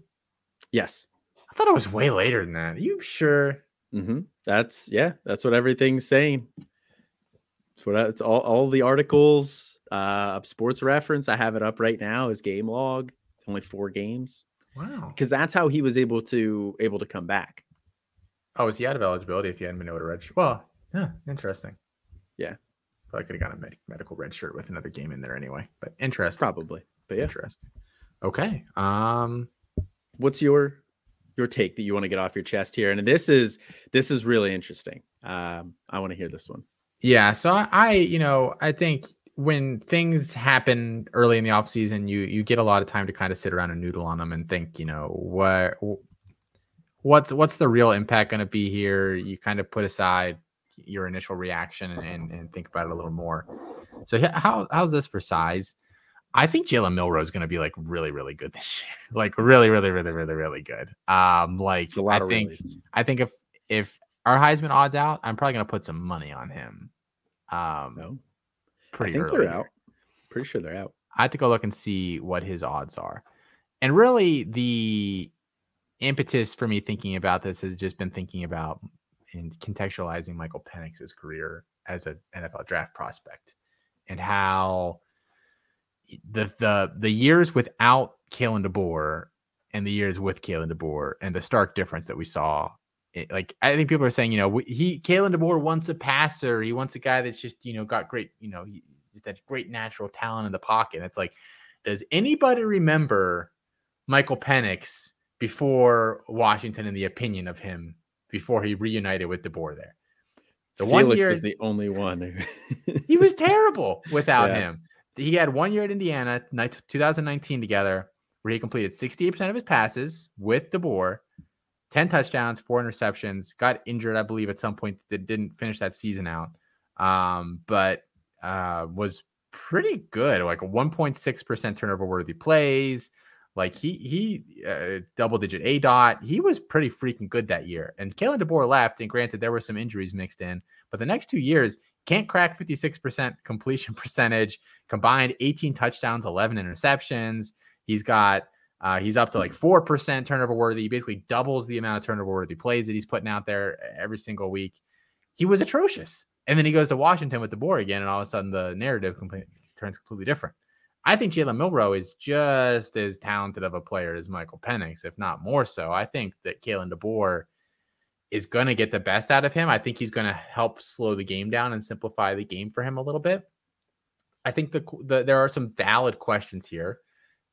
Yes. I thought it was way later than that. Are you sure? Mm-hmm. That's what everything's saying. It's all the articles, Sports Reference. I have it up right now. His game log. It's only 4 games. Wow. Because that's how he was able to come back. Oh, is he out of eligibility if he hadn't been able to register? Well, yeah, interesting. Yeah. I could have gotten a medical red shirt with another game in there anyway, but interesting. Probably, but yeah. Interesting. Okay. What's your take that you want to get off your chest here? And this is really interesting. I want to hear this one. Yeah. So I think when things happen early in the off season, you get a lot of time to kind of sit around and noodle on them and think, you know, what what's the real impact going to be here? You kind of put aside your initial reaction and think about it a little more. So how's this for size? I think Jalen Milroe is going to be like really, really good this year. Like really, really, really, really, really good. I think if our Heisman odds out, I'm probably going to put some money on him. They're out. Pretty sure they're out. I have to go look and see what his odds are. And really the impetus for me thinking about this has just been thinking about and contextualizing Michael Penix's career as an NFL draft prospect and how the years without Kalen DeBoer and the years with Kalen DeBoer and the stark difference that we saw, I think people are saying, Kalen DeBoer wants a passer. He wants a guy that's just, got great, that great natural talent in the pocket. It's like, does anybody remember Michael Penix before Washington and the opinion of him before he reunited with DeBoer there? Felix was the only one. He was terrible without him. He had 1 year at Indiana, 2019 together, where he completed 68% of his passes with DeBoer, 10 touchdowns, 4 interceptions, got injured, I believe, at some point that didn't finish that season out, but was pretty good, like a 1.6% turnover-worthy plays. Like he double-digit ADOT. He was pretty freaking good that year. And Kalen DeBoer left, and granted, there were some injuries mixed in, but the next 2 years, can't crack 56% completion percentage, combined 18 touchdowns, 11 interceptions. He's got, he's up to like 4% turnover worthy. He basically doubles the amount of turnover worthy plays that he's putting out there every single week. He was atrocious. And then he goes to Washington with DeBoer again. And all of a sudden the narrative turns completely different. I think Jalen Milroe is just as talented of a player as Michael Penix, if not more so. I think that Kalen DeBoer is going to get the best out of him. I think he's going to help slow the game down and simplify the game for him a little bit. I think there are some valid questions here.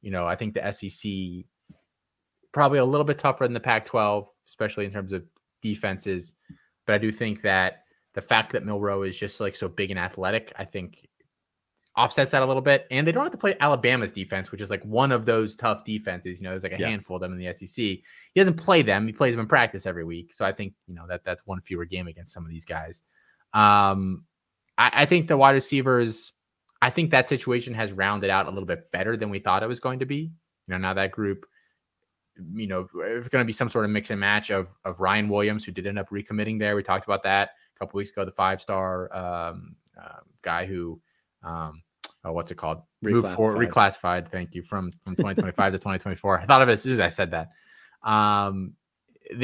I think the SEC probably a little bit tougher than the Pac-12, especially in terms of defenses. But I do think that the fact that Milroe is just like so big and athletic, I think offsets that a little bit. And they don't have to play Alabama's defense, which is like one of those tough defenses. There's like a handful of them in the SEC. He doesn't play them. He plays them in practice every week. So I think, that's one fewer game against some of these guys. I think the wide receivers, I think that situation has rounded out a little bit better than we thought it was going to be. Now that group, it's going to be some sort of mix and match of Ryan Williams, who did end up recommitting there. We talked about that a couple weeks ago, the five-star guy who, reclassified. Thank you. From 2025 to 2024. I thought of it as soon as I said that. Then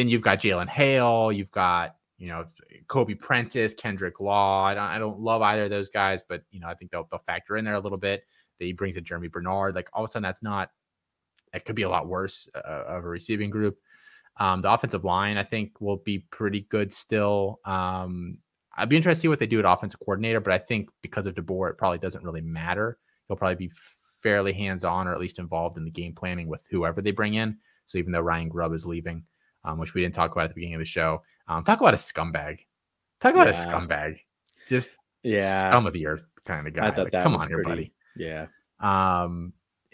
you've got Jalen Hale. You've got Kobe Prentice, Kendrick Law. I don't love either of those guys, but I think they'll factor in there a little bit. That he brings in Jeremy Bernard. Like all of a sudden, that could be a lot worse of a receiving group. The offensive line I think will be pretty good still. I'd be interested to see what they do at offensive coordinator, but I think because of DeBoer, it probably doesn't really matter. He'll probably be fairly hands-on or at least involved in the game planning with whoever they bring in. So even though Ryan Grubb is leaving, which we didn't talk about at the beginning of the show, talk about a scumbag. A scumbag. Just scum of the earth kind of guy. Come on here, buddy. Yeah. And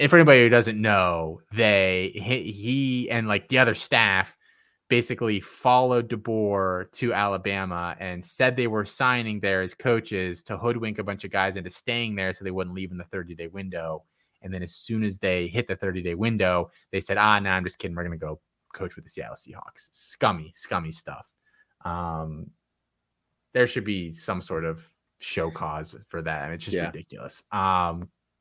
for anybody who doesn't know, he and like the other staff basically followed DeBoer to Alabama and said they were signing there as coaches to hoodwink a bunch of guys into staying there so they wouldn't leave in the 30-day window. And then as soon as they hit the 30-day window, they said, I'm just kidding. We're going to go coach with the Seattle Seahawks. Scummy stuff. There should be some sort of show cause for that. And it's just ridiculous.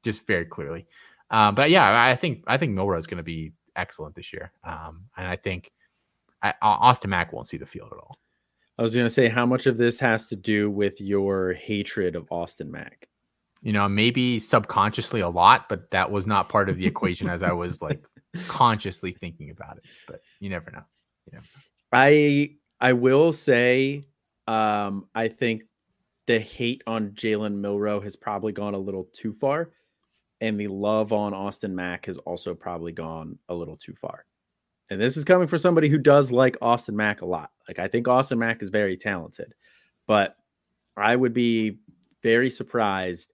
Just very clearly. But yeah, I think Milroe is going to be excellent this year. And I think Austin Mack won't see the field at all. I was going to say, how much of this has to do with your hatred of Austin Mack? Maybe subconsciously a lot, but that was not part of the equation as I was like consciously thinking about it. But you never know. I will say, I think the hate on Jalen Milroe has probably gone a little too far, and the love on Austin Mack has also probably gone a little too far. And this is coming from somebody who does like Austin Mack a lot. Like, I think Austin Mack is very talented, but I would be very surprised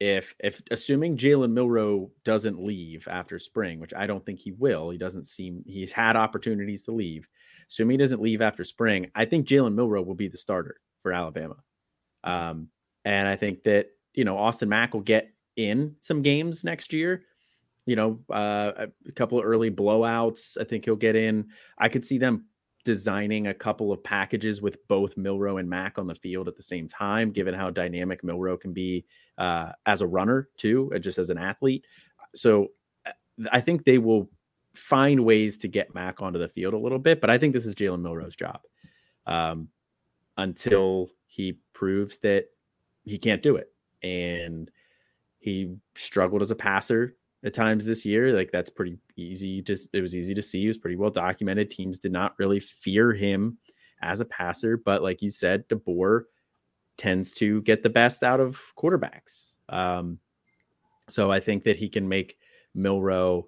if assuming Jalen Milroe doesn't leave after spring, which I don't think he will, he's had opportunities to leave. Assuming he doesn't leave after spring, I think Jalen Milroe will be the starter for Alabama. And I think that, Austin Mack will get in some games next year, a couple of early blowouts. I think he'll get in. I could see them designing a couple of packages with both Milroe and Mack on the field at the same time, given how dynamic Milroe can be as a runner too, just as an athlete. So I think they will find ways to get Mack onto the field a little bit, but I think this is Jalen Milroe's job until he proves that he can't do it. And he struggled as a passer at times this year. Like, that's pretty easy. It was easy to see. It was pretty well documented. Teams did not really fear him as a passer, but like you said, DeBoer tends to get the best out of quarterbacks. So I think that he can make Milroe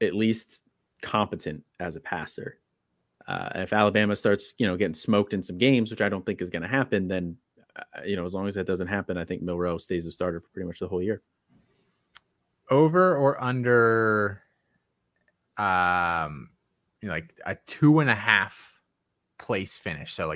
at least competent as a passer. If Alabama starts, getting smoked in some games, which I don't think is going to happen, then, as long as that doesn't happen, I think Milroe stays a starter for pretty much the whole year. Over or under, a 2.5 place finish. So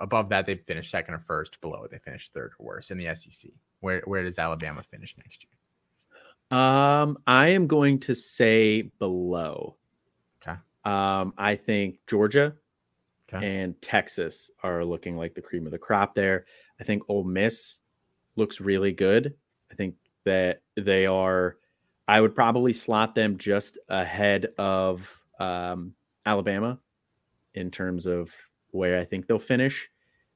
above that, they finish second or first. Below it, they finish third or worse in the SEC. Where does Alabama finish next year? I am going to say below. Okay. I think Georgia and Texas are looking like the cream of the crop there. I think Ole Miss looks really good. I think that they are, I would probably slot them just ahead of Alabama in terms of where I think they'll finish.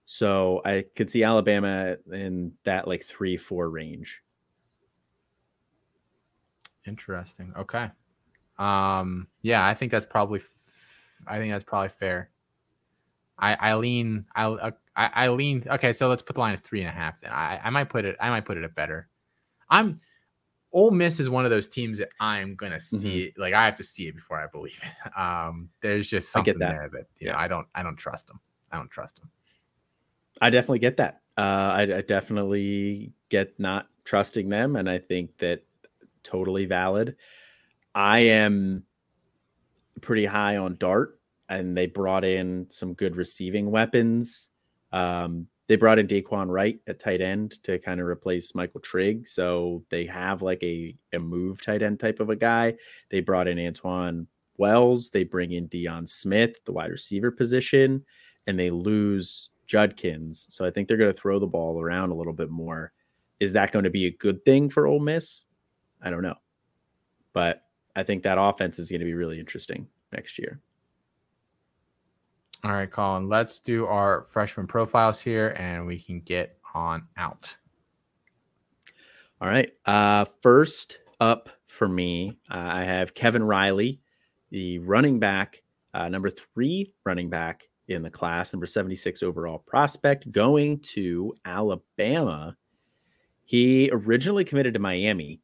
So I could see Alabama in that 3-4 range. Interesting. Okay. I think that's probably, fair. I lean. Okay, so let's put the line at 3.5. Then I might put it at better. Ole Miss is one of those teams that I'm gonna see. Mm-hmm. I have to see it before I believe it. There's just something there that I don't trust them. I definitely get that. I definitely get not trusting them, and I think that totally valid. I am pretty high on Dart. And they brought in some good receiving weapons. They brought in Daquan Wright at tight end to kind of replace Michael Trigg. So they have a move tight end type of a guy. They brought in Antoine Wells. They bring in Deion Smith, the wide receiver position, and they lose Judkins. So I think they're going to throw the ball around a little bit more. Is that going to be a good thing for Ole Miss? I don't know. But I think that offense is going to be really interesting next year. All right, Colin, let's do our freshman profiles here and we can get on out. All right. First up for me, I have Kevin Riley, the running back, number 3 running back in the class, number 76 overall prospect, going to Alabama. He originally committed to Miami,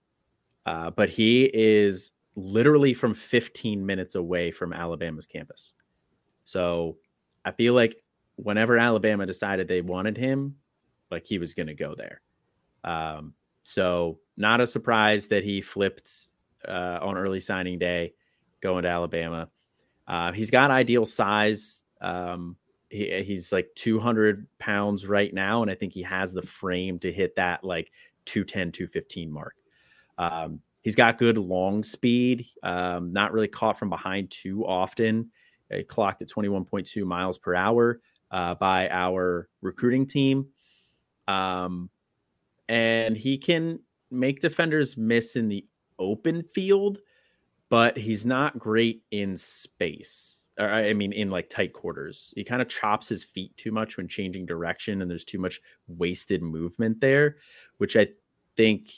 but he is literally from 15 minutes away from Alabama's campus. So I feel like whenever Alabama decided they wanted him, he was going to go there. So not a surprise that he flipped on early signing day, going to Alabama. He's got ideal size. He's 200 pounds right now, and I think he has the frame to hit that 210, 215 mark. He's got good long speed, not really caught from behind too often. Clocked at 21.2 miles per hour by our recruiting team. And he can make defenders miss in the open field, but he's not great in space. Or, in tight quarters. He kind of chops his feet too much when changing direction, and there's too much wasted movement there, which I think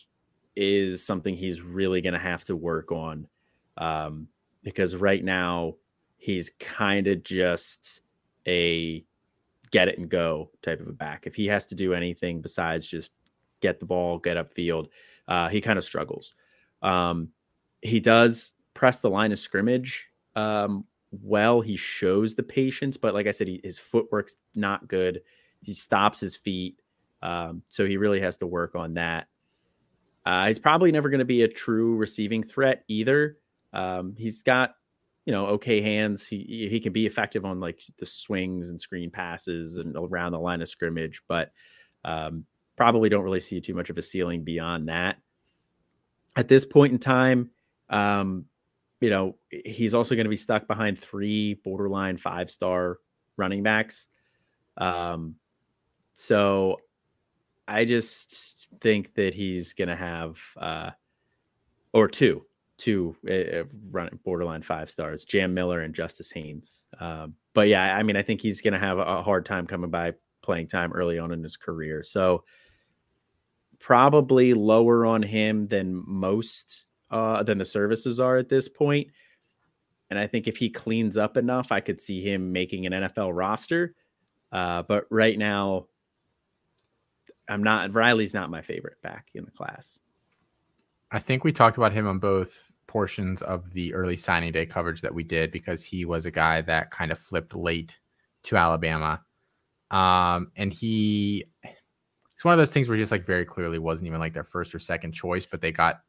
is something he's really going to have to work on because right now, he's kind of just a get it and go type of a back. If he has to do anything besides just get the ball, get upfield, he kind of struggles. He does press the line of scrimmage well. He shows the patience, but like I said, his footwork's not good. He stops his feet, so he really has to work on that. He's probably never going to be a true receiving threat either. He's got, you know, okay hands. He can be effective on like the swings and screen passes and around the line of scrimmage, but probably don't really see too much of a ceiling beyond that at this point in time. You know, he's also going to be stuck behind three borderline 5-star running backs. So I just think that he's going to have, or two running borderline 5 stars, Jam Miller and Justice Haynes. But yeah, I mean, I think he's going to have a hard time coming by playing time early on in his career. So probably lower on him than most, than the services are at this point. And I think if he cleans up enough, I could see him making an NFL roster. But right now, Riley's not my favorite back in the class. I think we talked about him on both portions of the early signing day coverage that we did, because he was a guy that kind of flipped late to Alabama. And it's one of those things where he just like very clearly wasn't even like their first or second choice, but they got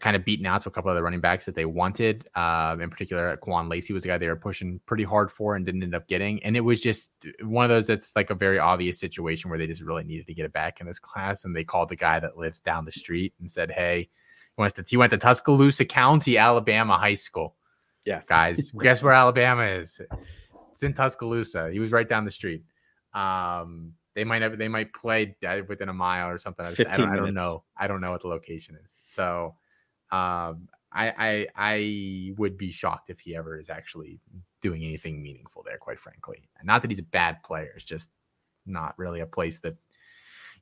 kind of beaten out to a couple of the running backs that they wanted. In particular, Quan Lacey was the guy they were pushing pretty hard for and didn't end up getting. And it was just one of those that's like a very obvious situation where they just really needed to get it back in this class. And they called the guy that lives down the street and said, hey, he went to Tuscaloosa County, Alabama High School. Yeah, guys, guess where Alabama is? It's in Tuscaloosa. He was right down the street. They might play within a mile or something. I don't know. I don't know what the location is. So I would be shocked if he ever is actually doing anything meaningful there, quite frankly. Not that he's a bad player. It's just not really a place that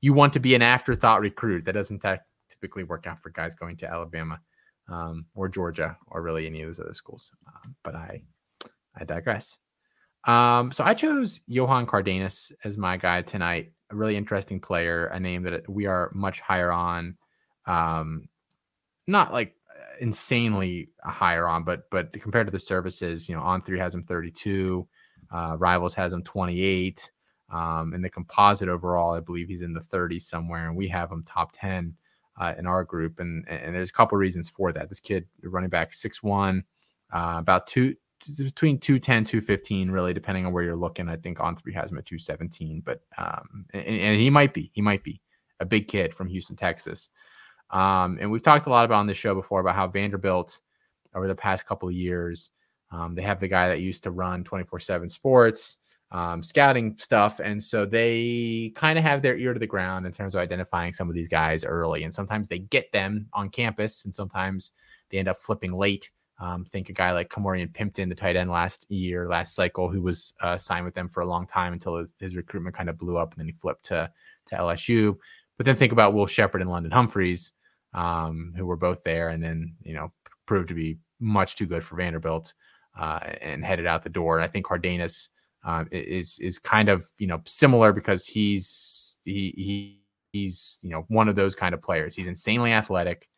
you want to be an afterthought recruit. That doesn't typically work out for guys going to Alabama or Georgia or really any of those other schools. But I digress. So I chose Johan Cardenas as my guy tonight. A really interesting player, a name that we are much higher on. Not like insanely higher on, but compared to the services, you know, On3 has him 32, Rivals has him 28, and the composite overall, I believe he's in the 30s somewhere, and we have him top 10 in our group, and there's a couple of reasons for that. This kid, running back, 6'1", about between 210, 215, really, depending on where you're looking. I think On3 has him at 217, but and he might be a big kid from Houston, Texas. And we've talked a lot about on this show before about how Vanderbilt over the past couple of years, they have the guy that used to run 24/7 sports, scouting stuff. And so they kind of have their ear to the ground in terms of identifying some of these guys early. And sometimes they get them on campus and sometimes they end up flipping late. Think a guy like Camorian Pimpton, the tight end last cycle, who was signed with them for a long time until his recruitment kind of blew up and then he flipped to LSU. But then think about Will Shepard and London Humphreys, who were both there and then, you know, proved to be much too good for Vanderbilt and headed out the door. And I think Cardenas is kind of, you know, similar because he's, you know, one of those kind of players. He's insanely athletic.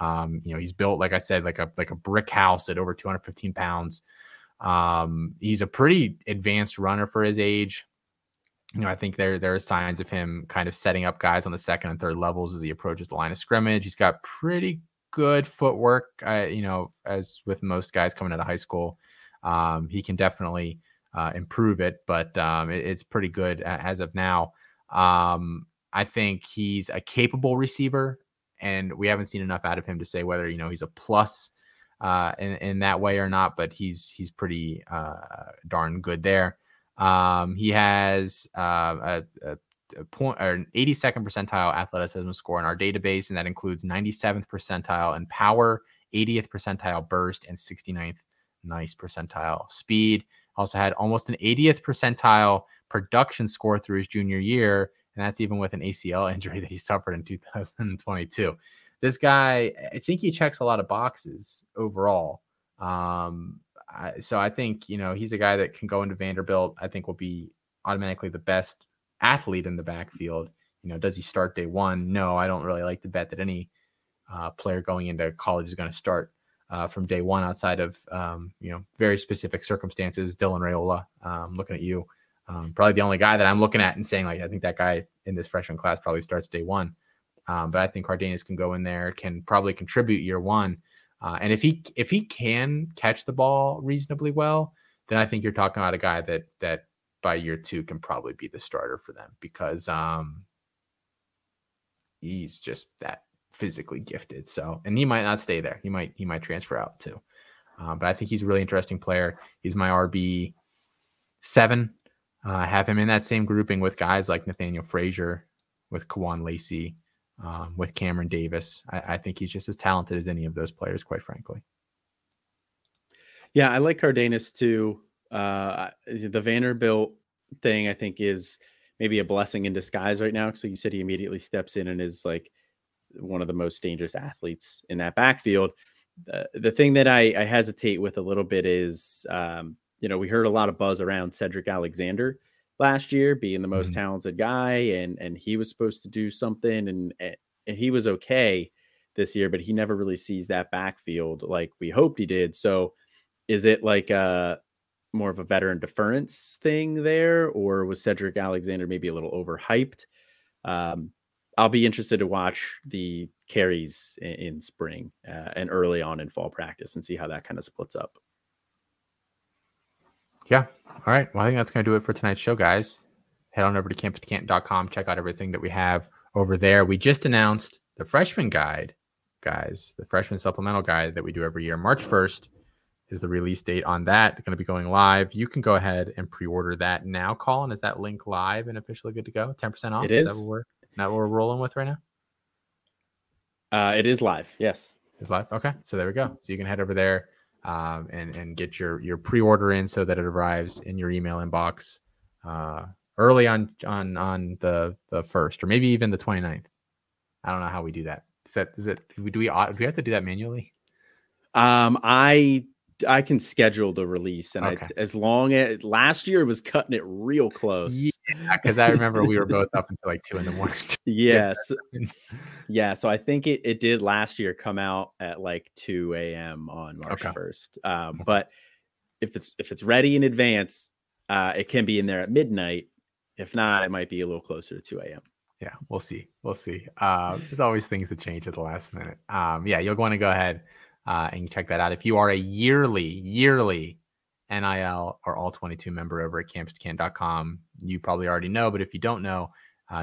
You know, he's built, like I said, like a brick house at over 215 pounds. He's a pretty advanced runner for his age. You know, I think there are signs of him kind of setting up guys on the second and third levels as he approaches the line of scrimmage. He's got pretty good footwork, you know, as with most guys coming out of high school. He can definitely improve it, but it's pretty good as of now. I think he's a capable receiver, and we haven't seen enough out of him to say whether, you know, he's a plus in that way or not, but he's pretty darn good there. He has a point or an 82nd percentile athleticism score in our database, and that includes 97th percentile in power, 80th percentile burst, and 69th nice percentile speed. Also had almost an 80th percentile production score through his junior year, and that's even with an ACL injury that he suffered in 2022. This guy, I think he checks a lot of boxes overall. So I think, you know, he's a guy that can go into Vanderbilt. I think will be automatically the best athlete in the backfield. You know, does he start day one? No, I don't really like to bet that any player going into college is going to start from day one outside of, you know, very specific circumstances. Dylan Raiola, looking at you, Probably the only guy that I'm looking at and saying, like, I think that guy in this freshman class probably starts day one. But I think Cardenas can go in there, can probably contribute year one. And if he can catch the ball reasonably well, then I think you're talking about a guy that by year two can probably be the starter for them, because he's just that physically gifted. So, and he might not stay there. He might transfer out too. But I think he's a really interesting player. He's my RB 7. I have him in that same grouping with guys like Nathaniel Frazier, with Kawan Lacey, with Cameron Davis. I think he's just as talented as any of those players, quite frankly. Yeah, I like Cardenas too. The Vanderbilt thing, I think, is maybe a blessing in disguise right now. So you said he immediately steps in and is like one of the most dangerous athletes in that backfield. The thing that I hesitate with a little bit is, we heard a lot of buzz around Cedric Alexander last year being the most talented guy, and he was supposed to do something, and he was okay this year, but he never really sees that backfield like we hoped he did. So is it like more of a veteran deference thing there, or was Cedric Alexander maybe a little overhyped? I'll be interested to watch the carries in spring and early on in fall practice and see how that kind of splits up. Yeah. All right. Well, I think that's going to do it for tonight's show, guys. Head on over to campus2canton.com. Check out everything that we have over there. We just announced the freshman guide, guys, the freshman supplemental guide that we do every year. March 1st is the release date on that. It's going to be going live. You can go ahead and pre-order that now. Colin, is that link live and officially good to go? 10% off? It is. Is that what we're rolling with right now? It is live. Yes. It's live. Okay. So there we go. So you can head over there and get your pre-order in so that it arrives in your email inbox early on the 1st, or maybe even the 29th. I don't know how we do that. Do we have to do that manually? I can schedule the release, and okay. As long as last year was cutting it real close. Yeah, because I remember we were both up until like 2 a.m. Yes. Yeah. So I think it did last year come out at like 2 a.m. on March 1st. But if it's ready in advance, it can be in there at midnight. If not, it might be a little closer to 2 a.m. Yeah, we'll see. There's always things that change at the last minute. You'll want to go ahead and check that out. If you are a yearly NIL or all 22 member over at campus2canton.com, you probably already know, but if you don't know,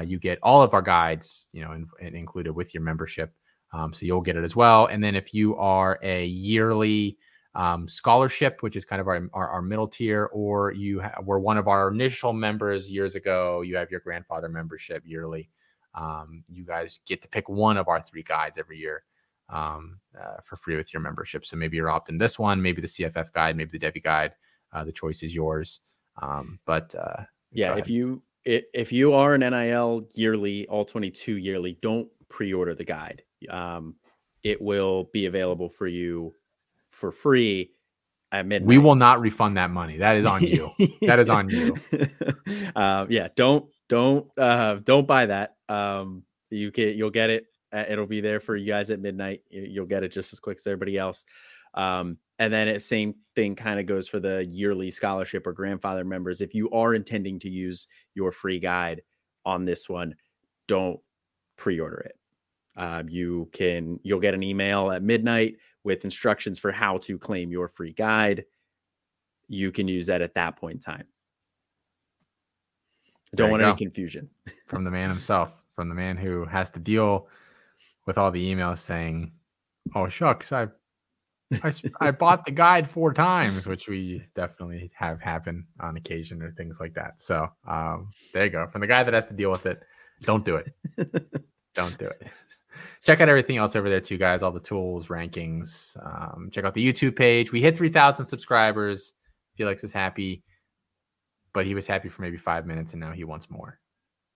you get all of our guides, included with your membership. So you'll get it as well. And then if you are a yearly scholarship, which is kind of our middle tier, or you were one of our initial members years ago, you have your grandfather membership yearly. You guys get to pick one of our three guides every year for free with your membership. So maybe you're opting this one, maybe the CFF guide, maybe the Debbie guide. The choice is yours. If you are an NIL yearly, all 22 yearly, don't pre-order the guide. It will be available for you for free at midnight. We will not refund that money. That is on you. Don't buy that. You'll get it. It'll be there for you guys at midnight. You'll get it just as quick as everybody else. And then the same thing kind of goes for the yearly scholarship or grandfather members. If you are intending to use your free guide on this one, don't pre-order it. You'll get an email at midnight with instructions for how to claim your free guide. You can use that at that point in time. Don't want any confusion. From the man himself, from the man who has to deal with all the emails saying, "Oh shucks, I bought the guide 4 times," which we definitely have happen on occasion, or things like that. So there you go. From the guy that has to deal with it, don't do it. Don't do it. Check out everything else over there too, guys. All the tools, rankings. Check out the YouTube page. We hit 3,000 subscribers. Felix is happy, but he was happy for maybe 5 minutes, and now he wants more.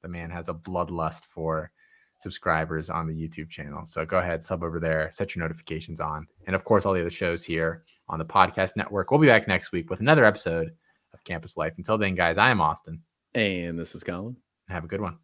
The man has a bloodlust for subscribers on the YouTube channel. So go ahead, sub over there, set your notifications on. And of course, all the other shows here on the podcast network. We'll be back next week with another episode of Campus Life. Until then, guys, I am Austin. And this is Colin. Have a good one.